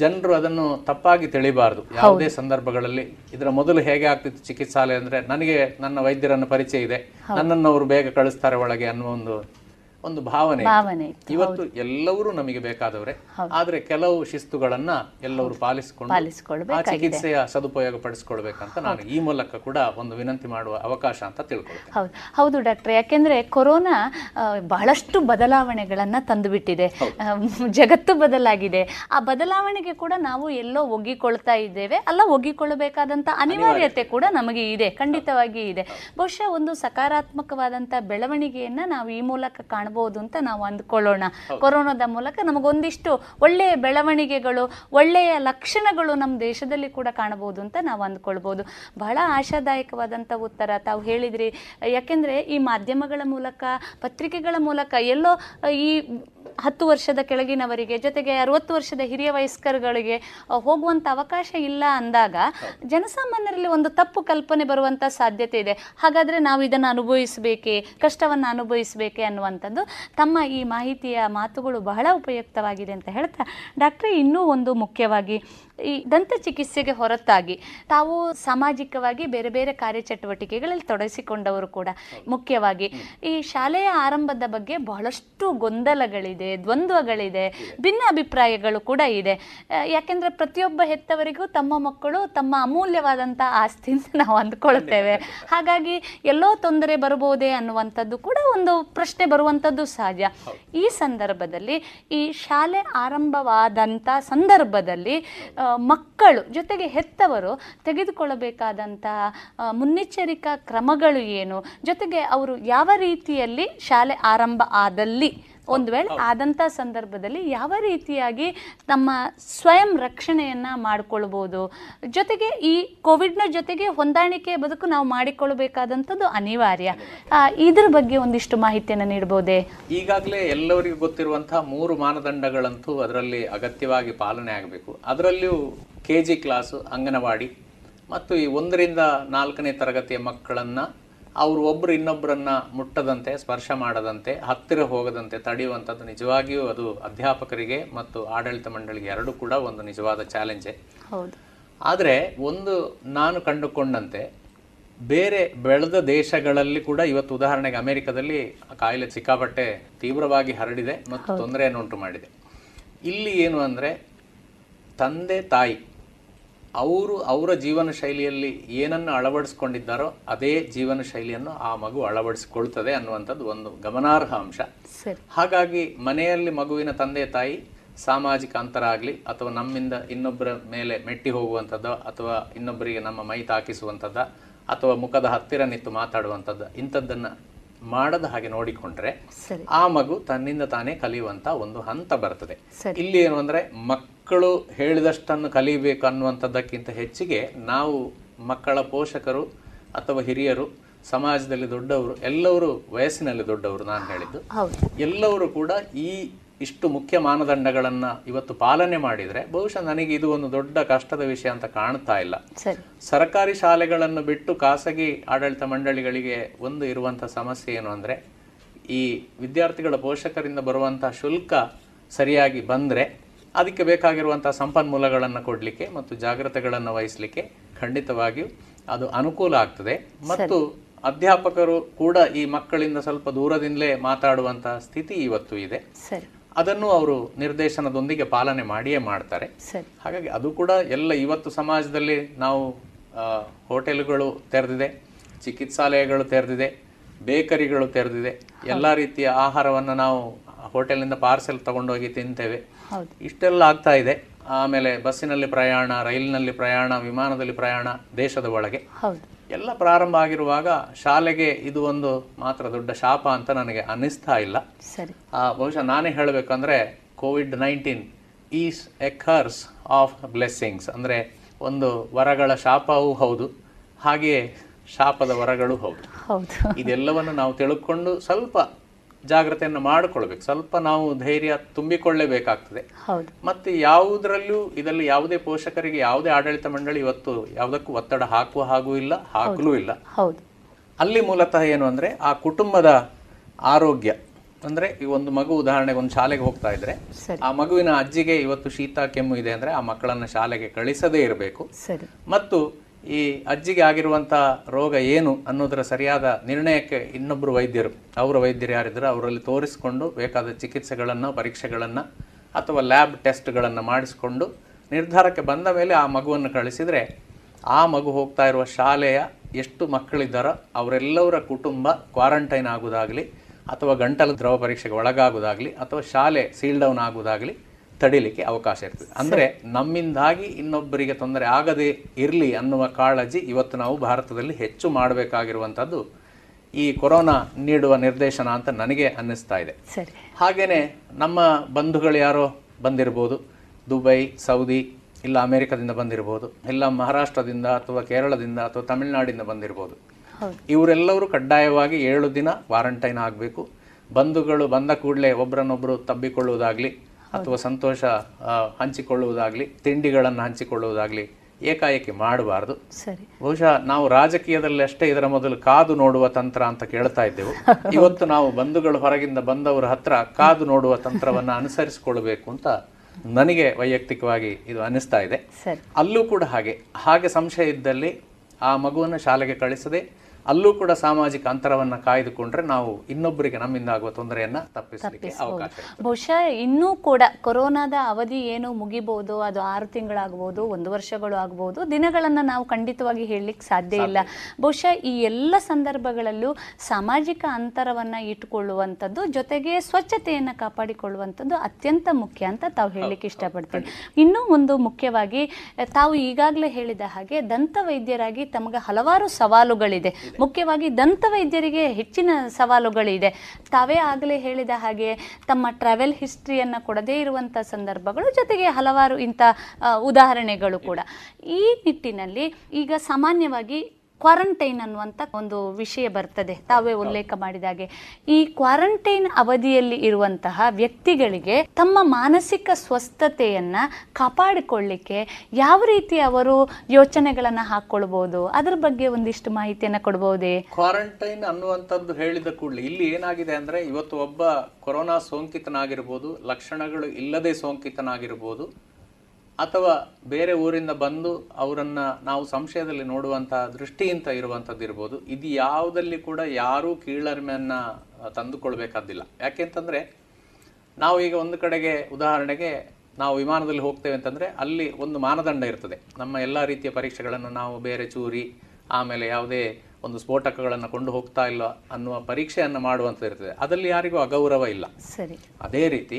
ಜನರು ಅದನ್ನು ತಪ್ಪಾಗಿ ತಿಳಿಬಾರ್ದು. ಯಾವುದೇ ಸಂದರ್ಭಗಳಲ್ಲಿ ಇದರ ಮೊದಲು ಹೇಗೆ ಆಗ್ತಿತ್ತು ಚಿಕಿತ್ಸಾಲಯ ಅಂದರೆ, ನನಗೆ ನನ್ನ ವೈದ್ಯರನ್ನು ಪರಿಚಯ ಇದೆ, ನನ್ನನ್ನು ಅವರು ಬೇಗ ಕಳಿಸ್ತಾರೆ ಒಳಗೆ ಅನ್ನುವ ಒಂದು ಒಂದು ಭಾವನೆ. ಇವತ್ತು ಎಲ್ಲವೂ ನಮಗೆ ಬೇಕಾದವರೇ, ಆದರೆ ಕೆಲವು ಶಿಸ್ತುಗಳನ್ನ ಎಲ್ಲರೂ ಪಾಲಿಸಿಕೊಂಡು ಆ ಚಿಕಿತ್ಸೆಯ ಸದುಪಯೋಗ ಪಡಿಸಿಕೊಳ್ಬೇಕಂತ ನಾನು ಈ ಮೂಲಕ ಕೂಡ ಒಂದು ವಿನಂತಿ ಮಾಡುವ ಅವಕಾಶ ಅಂತ ತಿಳ್ಕೊಳ್ತೇನೆ. ಹೌದು ಹೌದು ಡಾಕ್ಟ್ರೆ, ಯಾಕೆಂದ್ರೆ ಕೊರೋನಾ ಬಹಳಷ್ಟು ಬದಲಾವಣೆಗಳನ್ನ ತಂದುಬಿಟ್ಟಿದೆ, ಜಗತ್ತು ಬದಲಾಗಿದೆ. ಆ ಬದಲಾವಣೆಗೆ ಕೂಡ ನಾವು ಎಲ್ಲೋ ಒಗ್ಗಿಕೊಳ್ತಾ ಇದ್ದೇವೆ ಅಲ್ಲ, ಒಗ್ಗಿಕೊಳ್ಳಬೇಕಾದಂತ ಅನಿವಾರ್ಯತೆ ಕೂಡ ನಮಗೆ ಇದೆ, ಖಂಡಿತವಾಗಿ ಇದೆ. ಬಹುಶಃ ಒಂದು ಸಕಾರಾತ್ಮಕವಾದಂತಹ ಬೆಳವಣಿಗೆಯನ್ನ ನಾವು ಈ ಮೂಲಕ ಕಾಣಬಹುದು ಅಂತ ನಾವು ಅಂದ್ಕೊಳ್ಳೋಣ. ಕೊರೋನಾದ ಮೂಲಕ ನಮಗೊಂದಿಷ್ಟು ಒಳ್ಳೆಯ ಬೆಳವಣಿಗೆಗಳು, ಒಳ್ಳೆಯ ಲಕ್ಷಣಗಳು ನಮ್ಮ ದೇಶದಲ್ಲಿ ಕೂಡ ಕಾಣಬಹುದು ಅಂತ ನಾವು ಅಂದ್ಕೊಳ್ಬಹುದು. ಬಹಳ ಆಶಾದಾಯಕವಾದಂಥ ಉತ್ತರ ತಾವು ಹೇಳಿದ್ರಿ. ಯಾಕೆಂದರೆ ಈ ಮಾಧ್ಯಮಗಳ ಮೂಲಕ, ಪತ್ರಿಕೆಗಳ ಮೂಲಕ ಎಲ್ಲೋ ಈ ಹತ್ತು ವರ್ಷದ ಕೆಳಗಿನವರಿಗೆ, ಜೊತೆಗೆ ಅರವತ್ತು ವರ್ಷದ ಹಿರಿಯ ವಯಸ್ಕರುಗಳಿಗೆ ಹೋಗುವಂಥ ಅವಕಾಶ ಇಲ್ಲ ಅಂದಾಗ ಜನಸಾಮಾನ್ಯರಲ್ಲಿ ಒಂದು ತಪ್ಪು ಕಲ್ಪನೆ ಬರುವಂಥ ಸಾಧ್ಯತೆ ಇದೆ. ಹಾಗಾದರೆ ನಾವು ಇದನ್ನು ಅನುಭವಿಸಬೇಕೇ, ಕಷ್ಟವನ್ನು ಅನುಭವಿಸಬೇಕೆ ಅನ್ನುವಂಥದ್ದು. ತಮ್ಮ ಈ ಮಾಹಿತಿಯ ಮಾತುಗಳು ಬಹಳ ಉಪಯುಕ್ತವಾಗಿದೆ ಅಂತ ಹೇಳ್ತಾ, ಡಾಕ್ಟ್ರೆ, ಇನ್ನೂ ಒಂದು ಮುಖ್ಯವಾಗಿ ಈ ದಂತ ಚಿಕಿತ್ಸೆಗೆ ಹೊರತಾಗಿ ತಾವು ಸಾಮಾಜಿಕವಾಗಿ ಬೇರೆ ಬೇರೆ ಕಾರ್ಯಚಟುವಟಿಕೆಗಳಲ್ಲಿ ತೊಡಗಿಸಿಕೊಂಡವರು ಕೂಡ. ಮುಖ್ಯವಾಗಿ ಈ ಶಾಲೆಯ ಆರಂಭದ ಬಗ್ಗೆ ಬಹಳಷ್ಟು ಗೊಂದಲಗಳಿದೆ, ದ್ವಂದ್ವಗಳಿದೆ, ಭಿನ್ನ ಅಭಿಪ್ರಾಯಗಳು ಕೂಡ ಇದೆ. ಯಾಕೆಂದರೆ ಪ್ರತಿಯೊಬ್ಬ ಹೆತ್ತವರಿಗೂ ತಮ್ಮ ಮಕ್ಕಳು ತಮ್ಮ ಅಮೂಲ್ಯವಾದಂಥ ಆಸ್ತಿ ಅಂತ ನಾವು ಅಂದ್ಕೊಳ್ತೇವೆ. ಹಾಗಾಗಿ ಎಲ್ಲೋ ತೊಂದರೆ ಬರಬಹುದೇ ಅನ್ನುವಂಥದ್ದು ಕೂಡ ಒಂದು ಪ್ರಶ್ನೆ ಬರುವಂಥದ್ದು ಸಹಜ. ಈ ಸಂದರ್ಭದಲ್ಲಿ, ಈ ಶಾಲೆ ಆರಂಭವಾದಂಥ ಸಂದರ್ಭದಲ್ಲಿ ಮಕ್ಕಳು ಜೊತೆಗೆ ಹೆತ್ತವರು ತೆಗೆದುಕೊಳ್ಳಬೇಕಾದಂತಹ ಮುನ್ನೆಚ್ಚರಿಕಾ ಕ್ರಮಗಳು ಏನು, ಜೊತೆಗೆ ಅವರು ಯಾವ ರೀತಿಯಲ್ಲಿ ಶಾಲೆ ಆರಂಭ ಆದಲ್ಲಿ, ಒಂದು ವೇಳೆ ಆದಂಥ ಸಂದರ್ಭದಲ್ಲಿ ಯಾವ ರೀತಿಯಾಗಿ ತಮ್ಮ ಸ್ವಯಂ ರಕ್ಷಣೆಯನ್ನು ಮಾಡಿಕೊಳ್ಬೋದು, ಜೊತೆಗೆ ಈ ಕೋವಿಡ್ನ ಜೊತೆಗೆ ಹೊಂದಾಣಿಕೆ ಬದುಕು ನಾವು ಮಾಡಿಕೊಳ್ಬೇಕಾದಂಥದ್ದು ಅನಿವಾರ್ಯ. ಇದ್ರ ಬಗ್ಗೆ ಒಂದಿಷ್ಟು ಮಾಹಿತಿಯನ್ನು ನೀಡಬಹುದೇ? ಈಗಾಗಲೇ ಎಲ್ಲರಿಗೂ ಗೊತ್ತಿರುವಂತಹ ಮೂರು ಮಾನದಂಡಗಳಂತೂ ಅದರಲ್ಲಿ ಅಗತ್ಯವಾಗಿ ಪಾಲನೆ ಆಗಬೇಕು. ಅದರಲ್ಲಿಯೂ ಕೆ ಜಿ ಕ್ಲಾಸು, ಅಂಗನವಾಡಿ ಮತ್ತು ಈ ಒಂದರಿಂದ ನಾಲ್ಕನೇ ತರಗತಿಯ ಮಕ್ಕಳನ್ನು ಅವರು ಒಬ್ಬರು ಇನ್ನೊಬ್ಬರನ್ನು ಮುಟ್ಟದಂತೆ, ಸ್ಪರ್ಶ ಮಾಡದಂತೆ, ಹತ್ತಿರ ಹೋಗದಂತೆ ತಡೆಯುವಂಥದ್ದು ನಿಜವಾಗಿಯೂ ಅದು ಅಧ್ಯಾಪಕರಿಗೆ ಮತ್ತು ಆಡಳಿತ ಮಂಡಳಿಗೆ ಎರಡೂ ಕೂಡ ಒಂದು ನಿಜವಾದ ಚಾಲೆಂಜೇ. ಹೌದು. ಆದರೆ ಒಂದು ನಾನು ಕಂಡುಕೊಂಡಂತೆ ಬೇರೆ ಬೆಳೆದ ದೇಶಗಳಲ್ಲಿ ಕೂಡ ಇವತ್ತು ಉದಾಹರಣೆಗೆ ಅಮೆರಿಕದಲ್ಲಿ ಕಾಯಿಲೆ ಸಿಕ್ಕಾಪಟ್ಟೆ ತೀವ್ರವಾಗಿ ಹರಡಿದೆ ಮತ್ತು ತೊಂದರೆಯನ್ನುಂಟು ಮಾಡಿದೆ. ಇಲ್ಲಿ ಏನು ಅಂದರೆ, ತಂದೆ ತಾಯಿ ಅವರು ಅವರ ಜೀವನ ಶೈಲಿಯಲ್ಲಿ ಏನನ್ನು ಅಳವಡಿಸ್ಕೊಂಡಿದ್ದಾರೋ ಅದೇ ಜೀವನ ಶೈಲಿಯನ್ನು ಆ ಮಗು ಅಳವಡಿಸಿಕೊಳ್ತದೆ ಅನ್ನುವಂಥದ್ದು ಒಂದು ಗಮನಾರ್ಹ ಅಂಶ. ಹಾಗಾಗಿ ಮನೆಯಲ್ಲಿ ಮಗುವಿನ ತಂದೆ ತಾಯಿ ಸಾಮಾಜಿಕ ಅಂತರ ಆಗಲಿ, ಅಥವಾ ನಮ್ಮಿಂದ ಇನ್ನೊಬ್ಬರ ಮೇಲೆ ಮೆಟ್ಟಿ ಹೋಗುವಂಥದ್ದು, ಅಥವಾ ಇನ್ನೊಬ್ಬರಿಗೆ ನಮ್ಮ ಮೈ ತಾಕಿಸುವಂಥದ್ದು, ಅಥವಾ ಮುಖದ ಹತ್ತಿರ ನಿಂತು ಮಾತಾಡುವಂಥದ್ದು, ಇಂಥದ್ದನ್ನು ಮಾಡದ ಹಾಗೆ ನೋಡಿಕೊಂಡ್ರೆ ಆ ಮಗು ತನ್ನಿಂದ ತಾನೇ ಕಲಿಯುವಂಥ ಒಂದು ಹಂತ ಬರ್ತದೆ. ಇಲ್ಲಿ ಏನು ಅಂದರೆ, ಮಕ್ಕಳು ಹೇಳಿದಷ್ಟನ್ನು ಕಲಿಬೇಕು ಅನ್ನುವಂಥದ್ದಕ್ಕಿಂತ ಹೆಚ್ಚಿಗೆ ನಾವು ಮಕ್ಕಳ ಪೋಷಕರು ಅಥವಾ ಹಿರಿಯರು, ಸಮಾಜದಲ್ಲಿ ದೊಡ್ಡವರು, ಎಲ್ಲರೂ ವಯಸ್ಸಿನಲ್ಲಿ ದೊಡ್ಡವರು, ನಾನು ಹೇಳಿದ್ದು ಎಲ್ಲವರು ಕೂಡ ಈ ಇಷ್ಟು ಮುಖ್ಯ ಮಾನದಂಡಗಳನ್ನು ಇವತ್ತು ಪಾಲನೆ ಮಾಡಿದರೆ ಬಹುಶಃ ನನಗೆ ಇದು ಒಂದು ದೊಡ್ಡ ಕಷ್ಟದ ವಿಷಯ ಅಂತ ಕಾಣ್ತಾ ಇಲ್ಲ. ಸರ್ಕಾರಿ ಶಾಲೆಗಳನ್ನು ಬಿಟ್ಟು ಖಾಸಗಿ ಆಡಳಿತ ಮಂಡಳಿಗಳಿಗೆ ಒಂದು ಇರುವಂಥ ಸಮಸ್ಯೆ ಏನು ಅಂದರೆ, ಈ ವಿದ್ಯಾರ್ಥಿಗಳ ಪೋಷಕರಿಂದ ಬರುವಂಥ ಶುಲ್ಕ ಸರಿಯಾಗಿ ಬಂದರೆ ಅದಕ್ಕೆ ಬೇಕಾಗಿರುವಂಥ ಸಂಪನ್ಮೂಲಗಳನ್ನು ಕೊಡಲಿಕ್ಕೆ ಮತ್ತು ಜಾಗ್ರತೆಗಳನ್ನು ವಹಿಸಲಿಕ್ಕೆ ಖಂಡಿತವಾಗಿಯೂ ಅದು ಅನುಕೂಲ ಆಗ್ತದೆ. ಮತ್ತು ಅಧ್ಯಾಪಕರು ಕೂಡ ಈ ಮಕ್ಕಳಿಂದ ಸ್ವಲ್ಪ ದೂರದಿಂದಲೇ ಮಾತಾಡುವಂತಹ ಸ್ಥಿತಿ ಇವತ್ತು ಇದೆ. ಅದನ್ನು ಅವರು ನಿರ್ದೇಶನದೊಂದಿಗೆ ಪಾಲನೆ ಮಾಡಿಯೇ ಮಾಡ್ತಾರೆ. ಹಾಗಾಗಿ ಅದು ಕೂಡ ಎಲ್ಲ ಇವತ್ತು ಸಮಾಜದಲ್ಲಿ ನಾವು ಹೋಟೆಲ್ಗಳು ತೆರೆದಿದೆ, ಚಿಕಿತ್ಸಾಲಯಗಳು ತೆರೆದಿದೆ, ಬೇಕರಿಗಳು ತೆರೆದಿದೆ, ಎಲ್ಲ ರೀತಿಯ ಆಹಾರವನ್ನು ನಾವು ಹೋಟೆಲ್ನಿಂದ ಪಾರ್ಸೆಲ್ ತಗೊಂಡೋಗಿ ತಿಂತೇವೆ. ಇಷ್ಟೆಲ್ಲ ಆಗ್ತಾ ಇದೆ. ಆಮೇಲೆ ಬಸ್ಸಿನಲ್ಲಿ ಪ್ರಯಾಣ, ರೈಲಿನಲ್ಲಿ ಪ್ರಯಾಣ, ವಿಮಾನದಲ್ಲಿ ಪ್ರಯಾಣ ದೇಶದ ಒಳಗೆ ಎಲ್ಲ ಪ್ರಾರಂಭ ಆಗಿರುವಾಗ ಶಾಲೆಗೆ ಇದು ಒಂದು ಮಾತ್ರ ದೊಡ್ಡ ಶಾಪ ಅಂತ ನನಗೆ ಅನ್ನಿಸ್ತಾ ಇಲ್ಲ. ಬಹುಶಃ ನಾನೇ ಹೇಳಬೇಕಂದ್ರೆ Covid nineteen is a curse of blessings, ಅಂದರೆ ಒಂದು ವರಗಳ ಶಾಪವೂ ಹೌದು, ಹಾಗೆಯೇ ಶಾಪದ ವರಗಳು ಹೌದು. ಇದೆಲ್ಲವನ್ನು ನಾವು ತಿಳ್ಕೊಂಡು ಸ್ವಲ್ಪ ಜಾಗ್ರತೆಯನ್ನು ಮಾಡಿಕೊಳ್ಬೇಕು, ಸ್ವಲ್ಪ ನಾವು ಧೈರ್ಯ ತುಂಬಿಕೊಳ್ಳೇಬೇಕಾಗ್ತದೆ. ಮತ್ತು ಯಾವುದರಲ್ಲೂ ಇದರಲ್ಲಿ ಯಾವುದೇ ಪೋಷಕರಿಗೆ ಯಾವುದೇ ಆಡಳಿತ ಮಂಡಳಿ ಇವತ್ತು ಯಾವುದಕ್ಕೂ ಒತ್ತಡ ಹಾಕುವ ಹಾಗೂ ಇಲ್ಲ, ಹಾಕಲೂ ಇಲ್ಲ. ಅಲ್ಲಿ ಮೂಲತಃ ಏನು ಅಂದರೆ ಆ ಕುಟುಂಬದ ಆರೋಗ್ಯ, ಅಂದರೆ ಈ ಒಂದು ಮಗು ಉದಾಹರಣೆಗೆ ಒಂದು ಶಾಲೆಗೆ ಹೋಗ್ತಾ ಇದ್ರೆ ಆ ಮಗುವಿನ ಅಜ್ಜಿಗೆ ಇವತ್ತು ಶೀತ ಕೆಮ್ಮು ಇದೆ ಅಂದರೆ ಆ ಮಕ್ಕಳನ್ನು ಶಾಲೆಗೆ ಕಳಿಸದೇ ಇರಬೇಕು. ಮತ್ತು ಈ ಅಜ್ಜಿಗೆ ಆಗಿರುವಂಥ ರೋಗ ಏನು ಅನ್ನೋದರ ಸರಿಯಾದ ನಿರ್ಣಯಕ್ಕೆ ಇನ್ನೊಬ್ಬರು ವೈದ್ಯರು, ಅವರ ವೈದ್ಯರು ಯಾರಿದ್ದರೂ ಅವರಲ್ಲಿ ತೋರಿಸಿಕೊಂಡು ಬೇಕಾದ ಚಿಕಿತ್ಸೆಗಳನ್ನು, ಪರೀಕ್ಷೆಗಳನ್ನು ಅಥವಾ ಲ್ಯಾಬ್ ಟೆಸ್ಟ್ಗಳನ್ನು ಮಾಡಿಸಿಕೊಂಡು ನಿರ್ಧಾರಕ್ಕೆ ಬಂದ ಮೇಲೆ ಆ ಮಗುವನ್ನು ಕಳಿಸಿದರೆ ಆ ಮಗು ಹೋಗ್ತಾ ಇರುವ ಶಾಲೆಯ ಎಷ್ಟು ಮಕ್ಕಳಿದ್ದಾರೋ ಅವರೆಲ್ಲವರ ಕುಟುಂಬ ಕ್ವಾರಂಟೈನ್ ಆಗೋದಾಗಲಿ ಅಥವಾ ಗಂಟಲು ದ್ರವ ಪರೀಕ್ಷೆಗೆ ಒಳಗಾಗೋದಾಗಲಿ ಅಥವಾ ಶಾಲೆ ಸೀಲ್ ಡೌನ್ ಆಗೋದಾಗಲಿ ತಡಿಲಿಕ್ಕೆ ಅವಕಾಶ ಇರ್ತದೆ. ಅಂದರೆ ನಮ್ಮಿಂದಾಗಿ ಇನ್ನೊಬ್ಬರಿಗೆ ತೊಂದರೆ ಆಗದೇ ಇರಲಿ ಅನ್ನುವ ಕಾಳಜಿ ಇವತ್ತು ನಾವು ಭಾರತದಲ್ಲಿ ಹೆಚ್ಚು ಮಾಡಬೇಕಾಗಿರುವಂಥದ್ದು ಈ ಕೊರೋನಾ ನೀಡುವ ನಿರ್ದೇಶನ ಅಂತ ನನಗೆ ಅನ್ನಿಸ್ತಾ ಇದೆ. ಹಾಗೆಯೇ ನಮ್ಮ ಬಂಧುಗಳು ಯಾರೋ ಬಂದಿರ್ಬೋದು, ದುಬೈ, ಸೌದಿ, ಇಲ್ಲ ಅಮೆರಿಕದಿಂದ ಬಂದಿರ್ಬೋದು, ಇಲ್ಲ ಮಹಾರಾಷ್ಟ್ರದಿಂದ ಅಥವಾ ಕೇರಳದಿಂದ ಅಥವಾ ತಮಿಳುನಾಡಿಂದ ಬಂದಿರ್ಬೋದು. ಇವರೆಲ್ಲರೂ ಕಡ್ಡಾಯವಾಗಿ ಏಳು ದಿನ ಕ್ವಾರಂಟೈನ್ ಆಗಬೇಕು. ಬಂಧುಗಳು ಬಂದ ಕೂಡಲೇ ಒಬ್ಬರನ್ನೊಬ್ಬರು ತಬ್ಬಿಕೊಳ್ಳುವುದಾಗಲಿ ಅಥವಾ ಸಂತೋಷ ಹಂಚಿಕೊಳ್ಳುವುದಾಗಲಿ, ತಿಂಡಿಗಳನ್ನು ಹಂಚಿಕೊಳ್ಳುವುದಾಗಲಿ ಏಕಾಏಕಿ ಮಾಡಬಾರ್ದು. ಬಹುಶಃ ನಾವು ರಾಜಕೀಯದಲ್ಲಿ ಅಷ್ಟೇ ಇದರ ಮೊದಲು ಕಾದು ನೋಡುವ ತಂತ್ರ ಅಂತ ಕೇಳ್ತಾ ಇದ್ದೆವು. ಇವತ್ತು ನಾವು ಬಂಧುಗಳು ಹೊರಗಿಂದ ಬಂದವರ ಹತ್ರ ಕಾದು ನೋಡುವ ತಂತ್ರವನ್ನು ಅನುಸರಿಸಿಕೊಳ್ಬೇಕು ಅಂತ ನನಗೆ ವೈಯಕ್ತಿಕವಾಗಿ ಇದು ಅನ್ನಿಸ್ತಾ ಇದೆ. ಅಲ್ಲೂ ಕೂಡ ಹಾಗೆ ಹಾಗೆ ಸಂಶಯ ಇದ್ದಲ್ಲಿ ಆ ಮಗುವನ್ನು ಶಾಲೆಗೆ ಕಳಿಸದೆ ಅಲ್ಲೂ ಕೂಡ ಸಾಮಾಜಿಕ ಅಂತರವನ್ನು ಕಾಯ್ದುಕೊಂಡ್ರೆ ನಾವು ಇನ್ನೊಬ್ಬರಿಗೆ ನಮ್ಮಿಂದ ಆಗುವ ತೊಂದರೆಯನ್ನು ತಪ್ಪಿಸಲಿಕ್ಕೆ ಅವಕಾಶ. ಬಹುಶಃ ಇನ್ನೂ ಕೂಡ ಕೊರೋನಾದ ಅವಧಿ ಏನು ಮುಗಿಬಹುದು, ಅದು ಆರು ತಿಂಗಳಾಗಬಹುದು, ಒಂದು ವರ್ಷಗಳು ಆಗಬಹುದು, ದಿನಗಳನ್ನು ನಾವು ಖಂಡಿತವಾಗಿ ಹೇಳಲಿಕ್ಕೆ ಸಾಧ್ಯ ಇಲ್ಲ. ಬಹುಶಃ ಈ ಎಲ್ಲ ಸಂದರ್ಭಗಳಲ್ಲೂ ಸಾಮಾಜಿಕ ಅಂತರವನ್ನು ಇಟ್ಟುಕೊಳ್ಳುವಂಥದ್ದು ಜೊತೆಗೆ ಸ್ವಚ್ಛತೆಯನ್ನು ಕಾಪಾಡಿಕೊಳ್ಳುವಂಥದ್ದು ಅತ್ಯಂತ ಮುಖ್ಯ ಅಂತ ತಾವು ಹೇಳಲಿಕ್ಕೆ ಇಷ್ಟಪಡ್ತೀನಿ. ಇನ್ನೂ ಒಂದು ಮುಖ್ಯವಾಗಿ ತಾವು ಈಗಾಗಲೇ ಹೇಳಿದ ಹಾಗೆ ದಂತ ವೈದ್ಯರಾಗಿ ತಮಗೆ ಹಲವಾರು ಸವಾಲುಗಳಿದೆ, ಮುಖ್ಯವಾಗಿ ದಂತ ವೈದ್ಯರಿಗೆ ಹೆಚ್ಚಿನ ಸವಾಲುಗಳಿದೆ. ತಾವೇ ಆಗಲೇ ಹೇಳಿದ ಹಾಗೆ ತಮ್ಮ ಟ್ರಾವೆಲ್ ಹಿಸ್ಟ್ರಿಯನ್ನು ಕೊಡದೇ ಇರುವಂಥ ಸಂದರ್ಭಗಳು, ಜೊತೆಗೆ ಹಲವಾರು ಇಂಥ ಉದಾಹರಣೆಗಳು ಕೂಡ. ಈ ನಿಟ್ಟಿನಲ್ಲಿ ಈಗ ಸಾಮಾನ್ಯವಾಗಿ ಕ್ವಾರಂಟೈನ್ ಅನ್ನುವಂಥ ಒಂದು ವಿಷಯ ಬರ್ತದೆ, ತಾವೇ ಉಲ್ಲೇಖ ಮಾಡಿದಾಗೆ. ಈ ಕ್ವಾರಂಟೈನ್ ಅವಧಿಯಲ್ಲಿ ಇರುವಂತಹ ವ್ಯಕ್ತಿಗಳಿಗೆ ತಮ್ಮ ಮಾನಸಿಕ ಸ್ವಸ್ಥತೆಯನ್ನು ಕಾಪಾಡಿಕೊಳ್ಳಿಕ್ಕೆ ಯಾವ ರೀತಿ ಅವರು ಯೋಚನೆಗಳನ್ನು ಹಾಕ್ಕೊಳ್ಬೋದು, ಅದರ ಬಗ್ಗೆ ಒಂದಿಷ್ಟು ಮಾಹಿತಿಯನ್ನು ಕೊಡ್ಬೋದೇ? ಕ್ವಾರಂಟೈನ್ ಅನ್ನುವಂಥದ್ದು ಹೇಳಿದ ಕೂಡಲೇ ಇಲ್ಲಿ ಏನಾಗಿದೆ ಅಂದರೆ, ಇವತ್ತು ಒಬ್ಬ ಕೊರೋನಾ ಸೋಂಕಿತನಾಗಿರ್ಬೋದು, ಲಕ್ಷಣಗಳು ಇಲ್ಲದೆ ಸೋಂಕಿತನಾಗಿರ್ಬೋದು, ಅಥವಾ ಬೇರೆ ಊರಿಂದ ಬಂದು ಅವರನ್ನು ನಾವು ಸಂಶಯದಲ್ಲಿ ನೋಡುವಂಥ ದೃಷ್ಟಿಯಿಂದ ಇರುವಂಥದ್ದು ಇರ್ಬೋದು. ಇದು ಯಾವುದಲ್ಲಿ ಕೂಡ ಯಾರೂ ಕೀಳರಿಮೆಯನ್ನು ತಂದುಕೊಳ್ಬೇಕಾದಿಲ್ಲ. ಯಾಕೆಂತಂದರೆ ನಾವು ಈಗ ಒಂದು ಕಡೆಗೆ ಉದಾಹರಣೆಗೆ ನಾವು ವಿಮಾನದಲ್ಲಿ ಹೋಗ್ತೇವೆ ಅಂತಂದರೆ ಅಲ್ಲಿ ಒಂದು ಮಾನದಂಡ ಇರ್ತದೆ. ನಮ್ಮ ಎಲ್ಲ ರೀತಿಯ ಪರೀಕ್ಷೆಗಳನ್ನು ನಾವು ಬೇರೆ ಚೂರಿ ಆಮೇಲೆ ಯಾವುದೇ ಒಂದು ಸ್ಫೋಟಕಗಳನ್ನು ಕೊಂಡು ಹೋಗ್ತಾ ಇಲ್ಲ ಅನ್ನುವ ಪರೀಕ್ಷೆಯನ್ನು ಮಾಡುವಂಥದ್ದು ಇರ್ತದೆ. ಅದರಲ್ಲಿ ಯಾರಿಗೂ ಅಗೌರವ ಇಲ್ಲ. ಅದೇ ರೀತಿ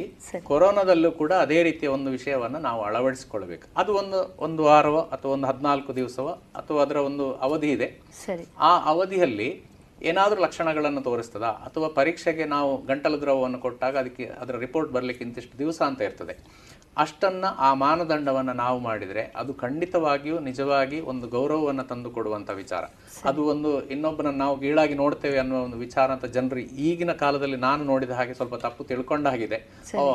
ಕೊರೋನಾದಲ್ಲೂ ಕೂಡ ಅದೇ ರೀತಿಯ ಒಂದು ವಿಷಯವನ್ನು ನಾವು ಅಳವಡಿಸಿಕೊಳ್ಬೇಕು. ಅದು ಒಂದು ಒಂದು ವಾರವೋ ಅಥವಾ ಒಂದು ಹದಿನಾಲ್ಕು ದಿವಸವೋ ಅಥವಾ ಅದರ ಒಂದು ಅವಧಿ ಇದೆ. ಆ ಅವಧಿಯಲ್ಲಿ ಏನಾದರೂ ಲಕ್ಷಣಗಳನ್ನು ತೋರಿಸ್ತದ ಅಥವಾ ಪರೀಕ್ಷೆಗೆ ನಾವು ಗಂಟಲು ದ್ರವವನ್ನು ಕೊಟ್ಟಾಗ ಅದಕ್ಕೆ ಅದರ ರಿಪೋರ್ಟ್ ಬರಲಿಕ್ಕೆ ಇಂತಿಷ್ಟು ದಿವಸ ಅಂತ ಇರ್ತದೆ. ಅಷ್ಟನ್ನು ಆ ಮಾನದಂಡವನ್ನು ನಾವು ಮಾಡಿದರೆ ಅದು ಖಂಡಿತವಾಗಿಯೂ ನಿಜವಾಗಿ ಒಂದು ಗೌರವವನ್ನು ತಂದು ಕೊಡುವಂಥ ವಿಚಾರ. ಅದು ಒಂದು ಇನ್ನೊಬ್ಬರನ್ನು ನಾವು ಗೀಳಾಗಿ ನೋಡ್ತೇವೆ ಅನ್ನೋ ಒಂದು ವಿಚಾರ ಅಂತ ಜನರು ಈಗಿನ ಕಾಲದಲ್ಲಿ ನಾನು ನೋಡಿದ ಹಾಗೆ ಸ್ವಲ್ಪ ತಪ್ಪು ತಿಳ್ಕೊಂಡಾಗಿದೆ.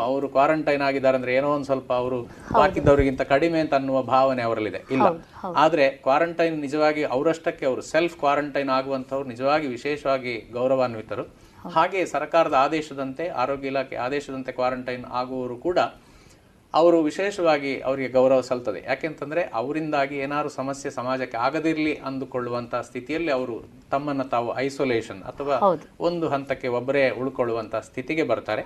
ಅವರು ಕ್ವಾರಂಟೈನ್ ಆಗಿದ್ದಾರೆ ಅಂದರೆ ಏನೋ ಒಂದು ಸ್ವಲ್ಪ ಅವರು ಹಾಕಿದ್ದವರಿಗಿಂತ ಕಡಿಮೆ ಅಂತ ಅನ್ನುವ ಭಾವನೆ ಅವರಲ್ಲಿದೆ. ಇಲ್ಲ, ಆದರೆ ಕ್ವಾರಂಟೈನ್ ನಿಜವಾಗಿ ಅವರಷ್ಟಕ್ಕೆ ಅವರು ಸೆಲ್ಫ್ ಕ್ವಾರಂಟೈನ್ ಆಗುವಂಥವ್ರು ನಿಜವಾಗಿ ವಿಶೇಷವಾಗಿ ಗೌರವಾನ್ವಿತರು. ಹಾಗೆಯೇ ಸರ್ಕಾರದ ಆದೇಶದಂತೆ, ಆರೋಗ್ಯ ಇಲಾಖೆ ಆದೇಶದಂತೆ ಕ್ವಾರಂಟೈನ್ ಆಗುವವರು ಕೂಡ ಅವರು ವಿಶೇಷವಾಗಿ ಅವರಿಗೆ ಗೌರವ ಸಲ್ತದೆ. ಯಾಕೆಂತಂದರೆ ಅವರಿಂದಾಗಿ ಏನಾದರೂ ಸಮಸ್ಯೆ ಸಮಾಜಕ್ಕೆ ಆಗದಿರಲಿ ಅಂದುಕೊಳ್ಳುವಂಥ ಸ್ಥಿತಿಯಲ್ಲಿ ಅವರು ತಮ್ಮನ್ನು ತಾವು ಐಸೋಲೇಷನ್ ಅಥವಾ ಒಂದು ಹಂತಕ್ಕೆ ಒಬ್ಬರೇ ಉಳ್ಕೊಳ್ಳುವಂಥ ಸ್ಥಿತಿಗೆ ಬರ್ತಾರೆ.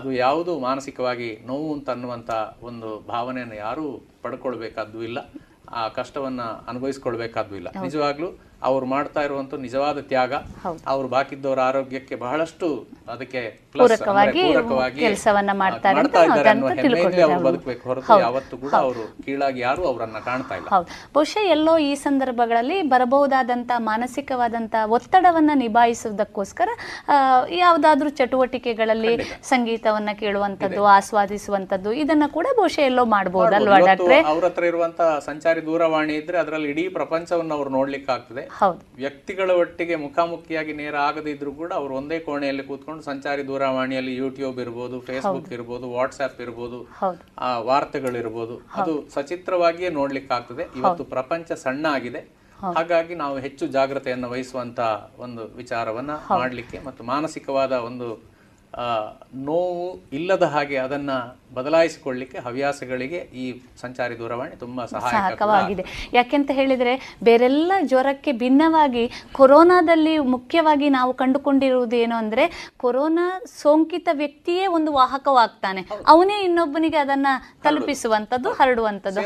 ಅದು ಯಾವುದು ಮಾನಸಿಕವಾಗಿ ನೋವು ಅಂತ ಅನ್ನುವಂಥ ಒಂದು ಭಾವನೆಯನ್ನು ಯಾರೂ ಪಡ್ಕೊಳ್ಬೇಕಾದ್ದು ಇಲ್ಲ, ಆ ಕಷ್ಟವನ್ನು ಅನುಭವಿಸ್ಕೊಳ್ಬೇಕಾದ್ದು ಇಲ್ಲ. ನಿಜವಾಗ್ಲೂ ಅವ್ರು ಮಾಡ್ತಾ ಇರುವಂಥ ನಿಜವಾದ ತ್ಯಾಗ ಅವ್ರು ಬಾಕಿದ್ದವರ ಆರೋಗ್ಯಕ್ಕೆ ಬಹಳಷ್ಟು ಅದಕ್ಕೆ ಕೆಲಸವನ್ನ ಮಾಡ್ತಾ ಇದ್ದಾರೆ ಅನ್ನೋ ಹೆಮ್ಮೆಯಿಂದ ಅವರು ಬದುಕಬೇಕು ಹೊರತು ಯಾವತ್ತೂ ಕೂಡ ಅವರು ಕೀಳಾಗಿ ಯಾರು ಅವರನ್ನ ಕಾಣ್ತಾ ಇಲ್ಲ. ಬಹುಶಃ ಎಲ್ಲೋ ಈ ಸಂದರ್ಭಗಳಲ್ಲಿ ಬರಬಹುದಾದಂತ ಮಾನಸಿಕವಾದಂತ ಒತ್ತಡವನ್ನ ನಿಭಾಯಿಸುವುದಕ್ಕೋಸ್ಕರ ಯಾವ್ದಾದ್ರೂ ಚಟುವಟಿಕೆಗಳಲ್ಲಿ ಸಂಗೀತವನ್ನ ಕೇಳುವಂತದ್ದು, ಆಸ್ವಾದಿಸುವಂತದ್ದು ಇದನ್ನ ಕೂಡ ಬಹುಶಃ ಎಲ್ಲೋ ಮಾಡಬಹುದಲ್ವಾ ಡಾಕ್ಟ್ರೆ? ಅವ್ರ ಹತ್ರ ಇರುವಂತ ಸಂಚಾರಿ ದೂರವಾಣಿ ಇದ್ರೆ ಅದರಲ್ಲಿ ಇಡೀ ಪ್ರಪಂಚವನ್ನು ಅವ್ರು ನೋಡ್ಲಿಕ್ಕೆ ಆಗ್ತದೆ. ವ್ಯಕ್ತಿಗಳ ಒಟ್ಟಿಗೆ ಮುಖಾಮುಖಿಯಾಗಿ ನೇರ ಆಗದಿದ್ರು ಕೂಡ ಅವರು ಒಂದೇ ಕೋಣೆಯಲ್ಲಿ ಕೂತ್ಕೊಂಡು ಸಂಚಾರಿ ದೂರವಾಣಿಯಲ್ಲಿ ಯೂಟ್ಯೂಬ್ ಇರ್ಬೋದು, ಫೇಸ್ಬುಕ್ ಇರ್ಬೋದು, ವಾಟ್ಸ್ಆ್ಯಪ್ ಇರ್ಬೋದು, ಆ ವಾರ್ತೆಗಳಿರ್ಬೋದು, ಅದು ಸಚಿತ್ರವಾಗಿಯೇ ನೋಡ್ಲಿಕ್ಕೆ ಆಗ್ತದೆ. ಇವತ್ತು ಪ್ರಪಂಚ ಸಣ್ಣ ಆಗಿದೆ, ಹಾಗಾಗಿ ನಾವು ಹೆಚ್ಚು ಜಾಗ್ರತೆಯನ್ನು ವಹಿಸುವಂತ ಒಂದು ವಿಚಾರವನ್ನ ಮಾಡಲಿಕ್ಕೆ ಮತ್ತು ಮಾನಸಿಕವಾದ ಒಂದು ನೋವು ಇಲ್ಲದ ಹಾಗೆ ಅದನ್ನ ಬದಲಾಯಿಸಿಕೊಳ್ಳಲಿಕ್ಕೆ ಹವ್ಯಾಸಗಳಿಗೆ ಈ ಸಂಚಾರಿ ದೂರವಾಣಿ ತುಂಬಾ ಸಹಾಯಕವಾಗಿದೆ. ಯಾಕೆಂತ ಹೇಳಿದ್ರೆ ಬೇರೆಲ್ಲ ಜ್ವರಕ್ಕೆ ಭಿನ್ನವಾಗಿ ಕೊರೋನಾದಲ್ಲಿ ಮುಖ್ಯವಾಗಿ ನಾವು ಕಂಡುಕೊಂಡಿರುವುದು ಏನು ಅಂದ್ರೆ ಕೊರೋನಾ ಸೋಂಕಿತ ವ್ಯಕ್ತಿಯೇ ಒಂದು ವಾಹಕವಾಗ್ತಾನೆ, ಅವನೇ ಇನ್ನೊಬ್ಬನಿಗೆ ಅದನ್ನ ತಲುಪಿಸುವಂಥದ್ದು, ಹರಡುವಂಥದ್ದು,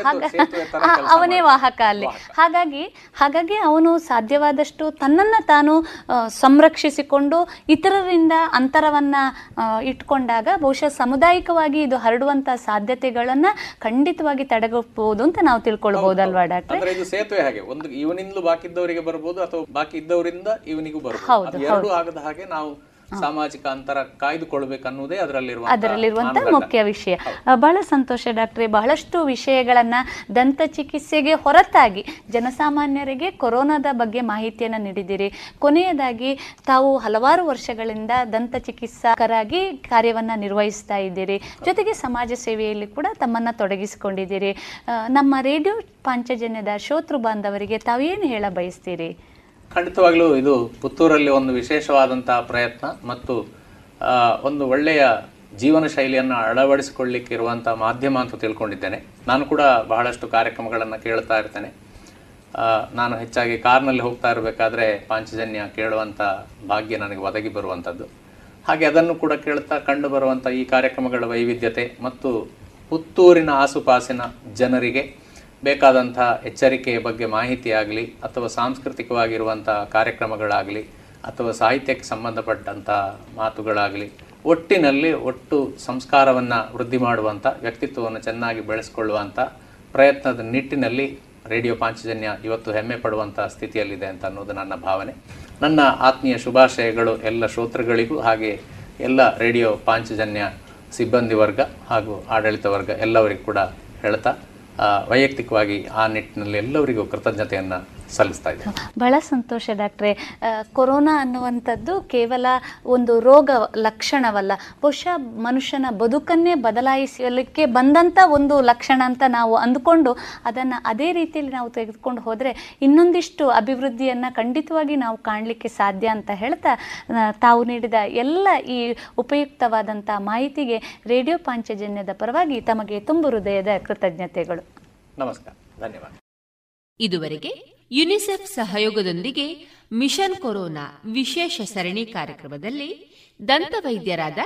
ಅವನೇ ವಾಹಕ ಅಲ್ಲಿ. ಹಾಗಾಗಿ ಹಾಗಾಗಿ ಅವನು ಸಾಧ್ಯವಾದಷ್ಟು ತನ್ನನ್ನ ತಾನು ಸಂರಕ್ಷಿಸಿಕೊಂಡು ಇತರರಿಂದ ಅಂತರವನ್ನ ಇಟ್ಕೊಂಡಾಗ ಬಹುಶಃ ಸಾಮುದಾಯಿಕವಾಗಿ ಇದು ಹರಡುವಂತ ಸಾಧ್ಯತೆಗಳನ್ನ ಖಂಡಿತವಾಗಿ ತಡೆಗಟ್ಟಬಹುದು ಅಂತ ನಾವು ತಿಳ್ಕೊಳ್ಬಹುದಲ್ವಾ ಡಾಕ್ಟರ್? ಅಂದ್ರೆ ಇದು ಸೇತುವೆ ಹಾಗೆ, ಒಂದು ಇವನಿಂದಲೂ ಬಾಕಿ ಇದ್ದವರಿಗೆ ಬರಬಹುದು ಅಥವಾ ಬಾಕಿ ಇದ್ದವರಿಂದ ಇವನಿಗೂ ಬರಬಹುದು. ಎರಡು ಆಗದ ಹಾಗೆ ನಾವು ಸಾಮಾಜಿಕ ಅಂತರ ಕಾಯ್ದುಕೊಳ್ಳಬೇಕನ್ನುವುದೇ ಅದರಲ್ಲಿರುವ ಅದರಲ್ಲಿರುವಂತ ಮುಖ್ಯ ವಿಷಯ. ಬಹಳ ಸಂತೋಷ ಡಾಕ್ಟ್ರೆ, ಬಹಳಷ್ಟು ವಿಷಯಗಳನ್ನ ದಂತ ಚಿಕಿತ್ಸೆಗೆ ಹೊರತಾಗಿ ಜನಸಾಮಾನ್ಯರಿಗೆ ಕೊರೋನಾದ ಬಗ್ಗೆ ಮಾಹಿತಿಯನ್ನು ನೀಡಿದ್ದೀರಿ. ಕೊನೆಯದಾಗಿ ತಾವು ಹಲವಾರು ವರ್ಷಗಳಿಂದ ದಂತ ಚಿಕಿತ್ಸಕರಾಗಿ ಕಾರ್ಯವನ್ನು ನಿರ್ವಹಿಸ್ತಾ ಇದ್ದೀರಿ, ಜೊತೆಗೆ ಸಮಾಜ ಸೇವೆಯಲ್ಲಿ ಕೂಡ ತಮ್ಮನ್ನು ತೊಡಗಿಸಿಕೊಂಡಿದ್ದೀರಿ. ನಮ್ಮ ರೇಡಿಯೋ ಪಾಂಚಜನ್ಯದ ಶ್ರೋತೃ ಬಾಂಧವರಿಗೆ ತಾವೇನು ಹೇಳ ಬಯಸ್ತೀರಿ? ಖಂಡಿತವಾಗ್ಲೂ ಇದು ಪುತ್ತೂರಲ್ಲಿ ಒಂದು ವಿಶೇಷವಾದಂತಹ ಪ್ರಯತ್ನ ಮತ್ತು ಒಂದು ಒಳ್ಳೆಯ ಜೀವನ ಶೈಲಿಯನ್ನು ಅಳವಡಿಸಿಕೊಳ್ಳಿಕ್ಕಿರುವಂಥ ಮಾಧ್ಯಮ ಅಂತ ತಿಳ್ಕೊಂಡಿದ್ದೇನೆ. ನಾನು ಕೂಡ ಬಹಳಷ್ಟು ಕಾರ್ಯಕ್ರಮಗಳನ್ನು ಕೇಳ್ತಾ ಇರ್ತೇನೆ. ನಾನು ಹೆಚ್ಚಾಗಿ ಕಾರ್ನಲ್ಲಿ ಹೋಗ್ತಾ ಇರಬೇಕಾದ್ರೆ ಪಾಂಚಜನ್ಯ ಕೇಳುವಂಥ ಭಾಗ್ಯ ನನಗೆ ಒದಗಿ ಬರುವಂಥದ್ದು. ಹಾಗೆ ಅದನ್ನು ಕೂಡ ಕೇಳ್ತಾ ಕಂಡು ಬರುವಂಥ ಈ ಕಾರ್ಯಕ್ರಮಗಳ ವೈವಿಧ್ಯತೆ ಮತ್ತು ಪುತ್ತೂರಿನ ಆಸುಪಾಸಿನ ಜನರಿಗೆ ಬೇಕಾದಂಥ ಎಚ್ಚರಿಕೆಯ ಬಗ್ಗೆ ಮಾಹಿತಿಯಾಗಲಿ ಅಥವಾ ಸಾಂಸ್ಕೃತಿಕವಾಗಿರುವಂಥ ಕಾರ್ಯಕ್ರಮಗಳಾಗಲಿ ಅಥವಾ ಸಾಹಿತ್ಯಕ್ಕೆ ಸಂಬಂಧಪಟ್ಟಂಥ ಮಾತುಗಳಾಗಲಿ, ಒಟ್ಟಿನಲ್ಲಿ ಒಟ್ಟು ಸಂಸ್ಕಾರವನ್ನು ವೃದ್ಧಿ ಮಾಡುವಂಥ, ವ್ಯಕ್ತಿತ್ವವನ್ನು ಚೆನ್ನಾಗಿ ಬೆಳೆಸಿಕೊಳ್ಳುವಂಥ ಪ್ರಯತ್ನದ ನಿಟ್ಟಿನಲ್ಲಿ ರೇಡಿಯೋ ಪಾಂಚಜನ್ಯ ಇವತ್ತು ಹೆಮ್ಮೆ ಪಡುವಂಥ ಸ್ಥಿತಿಯಲ್ಲಿದೆ ಅಂತ ಅನ್ನೋದು ನನ್ನ ಭಾವನೆ. ನನ್ನ ಆತ್ಮೀಯ ಶುಭಾಶಯಗಳು ಎಲ್ಲ ಶ್ರೋತೃಗಳಿಗೂ, ಹಾಗೆ ಎಲ್ಲ ರೇಡಿಯೋ ಪಾಂಚಜನ್ಯ ಸಿಬ್ಬಂದಿ ವರ್ಗ ಹಾಗೂ ಆಡಳಿತ ವರ್ಗ ಎಲ್ಲರಿಗೂ ಕೂಡ ಹೇಳ್ತಾ ವೈಯಕ್ತಿಕವಾಗಿ ಆ ನಿಟ್ಟಿನಲ್ಲಿ ಎಲ್ಲರಿಗೂ ಕೃತಜ್ಞತೆಯನ್ನು ಸಲ್ಲಿಸ್ತಾ ಇದ್ದೇನೆ. ಬಹಳ ಸಂತೋಷ ಡಾಕ್ಟ್ರೆ. ಕೊರೋನಾ ಅನ್ನುವಂಥದ್ದು ಕೇವಲ ಒಂದು ರೋಗ ಲಕ್ಷಣವಲ್ಲ, ಬಹುಶಃ ಮನುಷ್ಯನ ಬದುಕನ್ನೇ ಬದಲಾಯಿಸಲಿಕ್ಕೆ ಬಂದಂಥ ಒಂದು ಲಕ್ಷಣ ಅಂತ ನಾವು ಅಂದುಕೊಂಡು ಅದನ್ನು ಅದೇ ರೀತಿಯಲ್ಲಿ ನಾವು ತೆಗೆದುಕೊಂಡು ಹೋದರೆ ಇನ್ನೊಂದಿಷ್ಟು ಅಭಿವೃದ್ಧಿಯನ್ನು ಖಂಡಿತವಾಗಿ ನಾವು ಕಾಣಲಿಕ್ಕೆ ಸಾಧ್ಯ ಅಂತ ಹೇಳ್ತಾ, ತಾವು ನೀಡಿದ ಎಲ್ಲ ಈ ಉಪಯುಕ್ತವಾದಂಥ ಮಾಹಿತಿಗೆ ರೇಡಿಯೋ ಪಾಂಚಜನ್ಯದ ಪರವಾಗಿ ತಮಗೆ ತುಂಬು ಹೃದಯದ ಕೃತಜ್ಞತೆಗಳು. ನಮಸ್ಕಾರ, ಧನ್ಯವಾದ. ಇದುವರೆಗೆ ಯುನಿಸೆಫ್ ಸಹಯೋಗದೊಂದಿಗೆ ಮಿಷನ್ ಕೊರೋನಾ ವಿಶೇಷ ಸರಣಿ ಕಾರ್ಯಕ್ರಮದಲ್ಲಿ ದಂತವೈದ್ಯರಾದ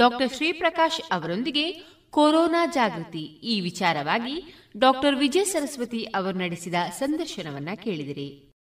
ಡಾಕ್ಟರ್ ಶ್ರೀಪ್ರಕಾಶ್ ಅವರೊಂದಿಗೆ ಕೊರೋನಾ ಜಾಗೃತಿ ಈ ವಿಚಾರವಾಗಿ ಡಾಕ್ಟರ್ ವಿಜಯ ಸರಸ್ವತಿ ಅವರು ನಡೆಸಿದ ಸಂದರ್ಶನವನ್ನ ಕೇಳಿದಿರಿ.